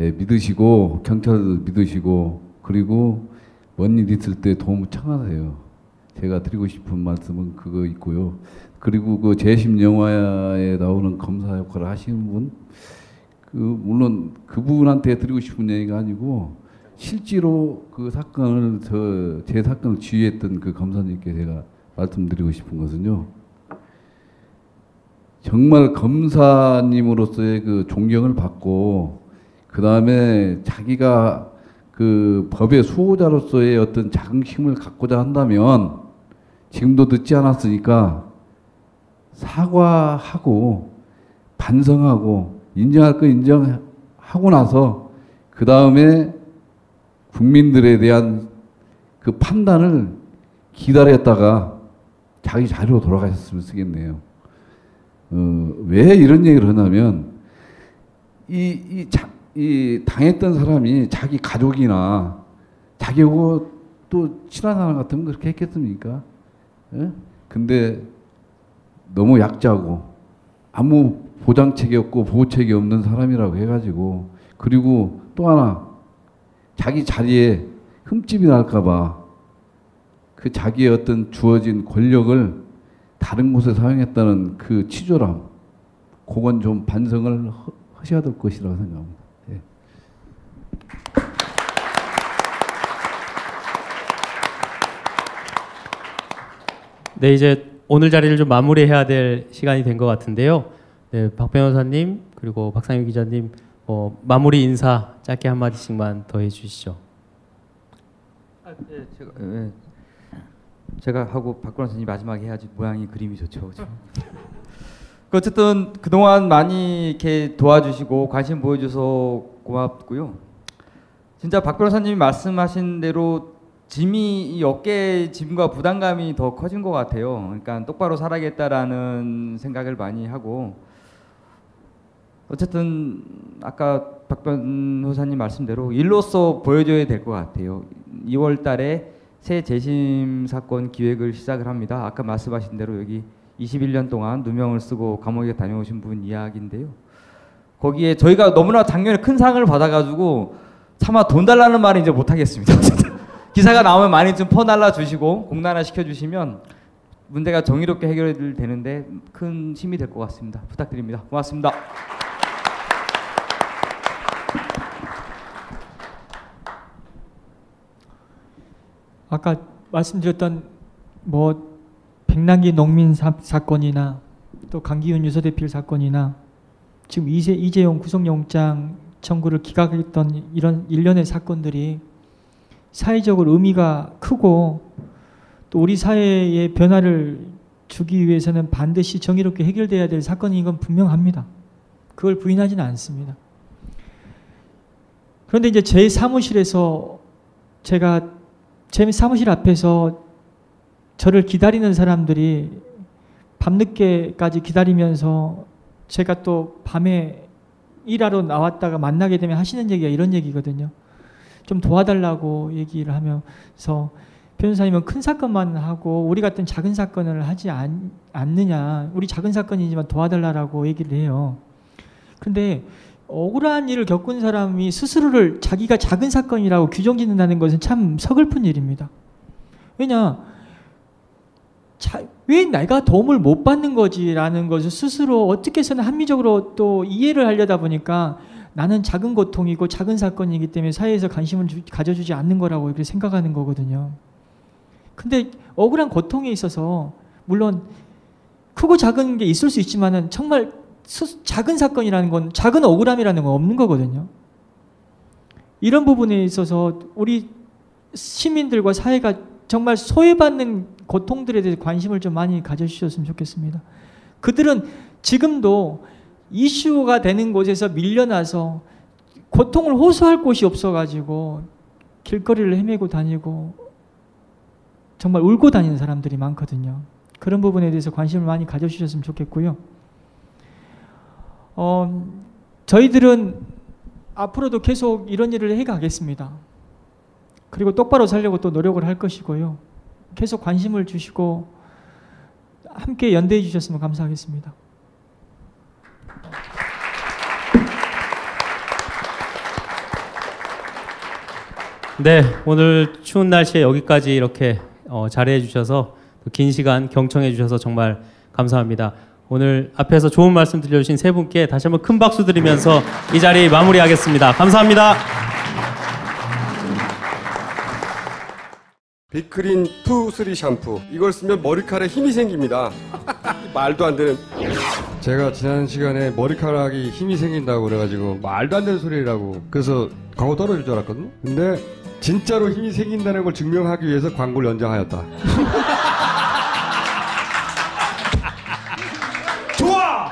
예, 믿으시고 경찰도 믿으시고 그리고 뭔 일 있을 때 도움을 청하세요. 제가 드리고 싶은 말씀은 그거 있고요. 그리고 그 재심 영화에 나오는 검사 역할을 하시는 분 그 물론 그분한테 드리고 싶은 얘기가 아니고 실제로 그 사건을 저 제 사건을 지휘했던 그 검사님께 제가 말씀드리고 싶은 것은요. 정말 검사님으로서의 그 존경을 받고 그 다음에 자기가 그 법의 수호자로서의 어떤 자긍심을 갖고자 한다면 지금도 늦지 않았으니까 사과하고 반성하고 인정할 거 인정하고 나서 그 다음에 국민들에 대한 그 판단을 기다렸다가 자기 자리로 돌아가셨으면 쓰겠네요. 어, 왜 이런 얘기를 하냐면 이, 이, 자, 이 당했던 사람이 자기 가족이나 자기하고 또 친한 사람 같으면 그렇게 했겠습니까? 예? 근데 너무 약자고 아무 보장책이 없고 보호책이 없는 사람이라고 해가지고 그리고 또 하나 자기 자리에 흠집이 날까봐 그 자기의 어떤 주어진 권력을 다른 곳에 사용했다는 그 치졸함 그건 좀 반성을 허, 하셔야 될 것이라고 생각합니다. 예. 네, 이제 오늘 자리를 좀 마무리해야 될 시간이 된 것 같은데요. 네, 박 변호사님 그리고 박상규 기자님 어, 마무리 인사 짧게 한 마디씩만 더 해주시죠. 아, 네, 제가, 네. 제가 하고 박 변호사님 마지막에 해야지 모양이 그림이 좋죠. 그 어쨌든 그동안 많이 이렇게 도와주시고 관심 보여줘서 고맙고요. 진짜 박 변호사님이 말씀하신 대로 짐이 이 어깨의 짐과 부담감이 더 커진 것 같아요. 그러니까 똑바로 살아야겠다라는 생각을 많이 하고. 어쨌든 아까 박 변호사님 말씀대로 일로서 보여줘야 될 것 같아요. 이월 달에 새 재심 사건 기획을 시작을 합니다. 아까 말씀하신 대로 여기 이십일 년 동안 누명을 쓰고 감옥에 다녀오신 분 이야기인데요. 거기에 저희가 너무나 작년에 큰 상을 받아가지고 차마 돈 달라는 말은 이제 못하겠습니다. 기사가 나오면 많이 좀 퍼날라 주시고 공론화 시켜주시면 문제가 정의롭게 해결되는데 큰 힘이 될 것 같습니다. 부탁드립니다. 고맙습니다. 아까 말씀드렸던 뭐 백남기 농민 사, 사건이나 또 강기훈 유서대필 사건이나 지금 이재, 이재용 구속영장 청구를 기각했던 이런 일련의 사건들이 사회적으로 의미가 크고 또 우리 사회의 변화를 주기 위해서는 반드시 정의롭게 해결돼야 될 사건인 건 분명합니다. 그걸 부인하지는 않습니다. 그런데 이제 제 사무실에서 제가 제 사무실 앞에서 저를 기다리는 사람들이 밤늦게까지 기다리면서 제가 또 밤에 일하러 나왔다가 만나게 되면 하시는 얘기가 이런 얘기거든요. 좀 도와달라고 얘기를 하면서 변호사님은 큰 사건만 하고 우리 같은 작은 사건을 하지 않, 않느냐. 우리 작은 사건이지만 도와달라고 얘기를 해요. 그런데 억울한 일을 겪은 사람이 스스로를 자기가 작은 사건이라고 규정짓는다는 것은 참 서글픈 일입니다. 왜냐, 자, 왜 내가 도움을 못 받는 거지라는 것을 스스로 어떻게 해서는 합리적으로 또 이해를 하려다 보니까 나는 작은 고통이고 작은 사건이기 때문에 사회에서 관심을 주, 가져주지 않는 거라고 이렇게 생각하는 거거든요. 근데 억울한 고통에 있어서 물론 크고 작은 게 있을 수 있지만은 정말 작은 사건이라는 건 작은 억울함이라는 건 없는 거거든요. 이런 부분에 있어서 우리 시민들과 사회가 정말 소외받는 고통들에 대해서 관심을 좀 많이 가져주셨으면 좋겠습니다. 그들은 지금도 이슈가 되는 곳에서 밀려나서 고통을 호소할 곳이 없어가지고 길거리를 헤매고 다니고 정말 울고 다니는 사람들이 많거든요. 그런 부분에 대해서 관심을 많이 가져주셨으면 좋겠고요. 어, 저희들은 앞으로도 계속 이런 일을 해가겠습니다. 그리고 똑바로 살려고 또 노력을 할 것이고요. 계속 관심을 주시고 함께 연대해 주셨으면 감사하겠습니다. 네, 오늘 추운 날씨에 여기까지 이렇게 어, 자리해 주셔서 긴 시간 경청해 주셔서 정말 감사합니다. 오늘 앞에서 좋은 말씀 들려주신 세 분께 다시 한번 큰 박수 드리면서 이 자리 마무리하겠습니다. 감사합니다. 빅그린투쓰리 샴푸, 이걸 쓰면 머리카락에 힘이 생깁니다. 말도 안 되는. 제가 지난 시간에 머리카락이 힘이 생긴다고 그래가지고 말도 안 되는 소리라고 그래서 광고 떨어질 줄 알았거든요. 근데 진짜로 힘이 생긴다는 걸 증명하기 위해서 광고를 연장하였다. 좋아!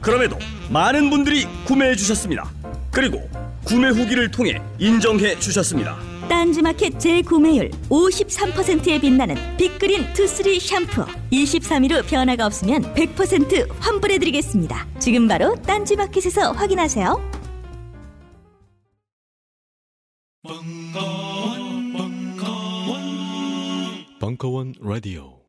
그럼에도 많은 분들이 구매해 주셨습니다. 그리고 구매 후기를 통해 인정해 주셨습니다. 딴지마켓 재구매율 오십삼 퍼센트에 빛나는 빅그린투쓰리 샴푸, 이십삼 일 후 변화가 없으면 백 퍼센트 환불해드리겠습니다. 지금 바로 딴지마켓에서 확인하세요. 벙커원, 벙커원, 벙커원 라디오.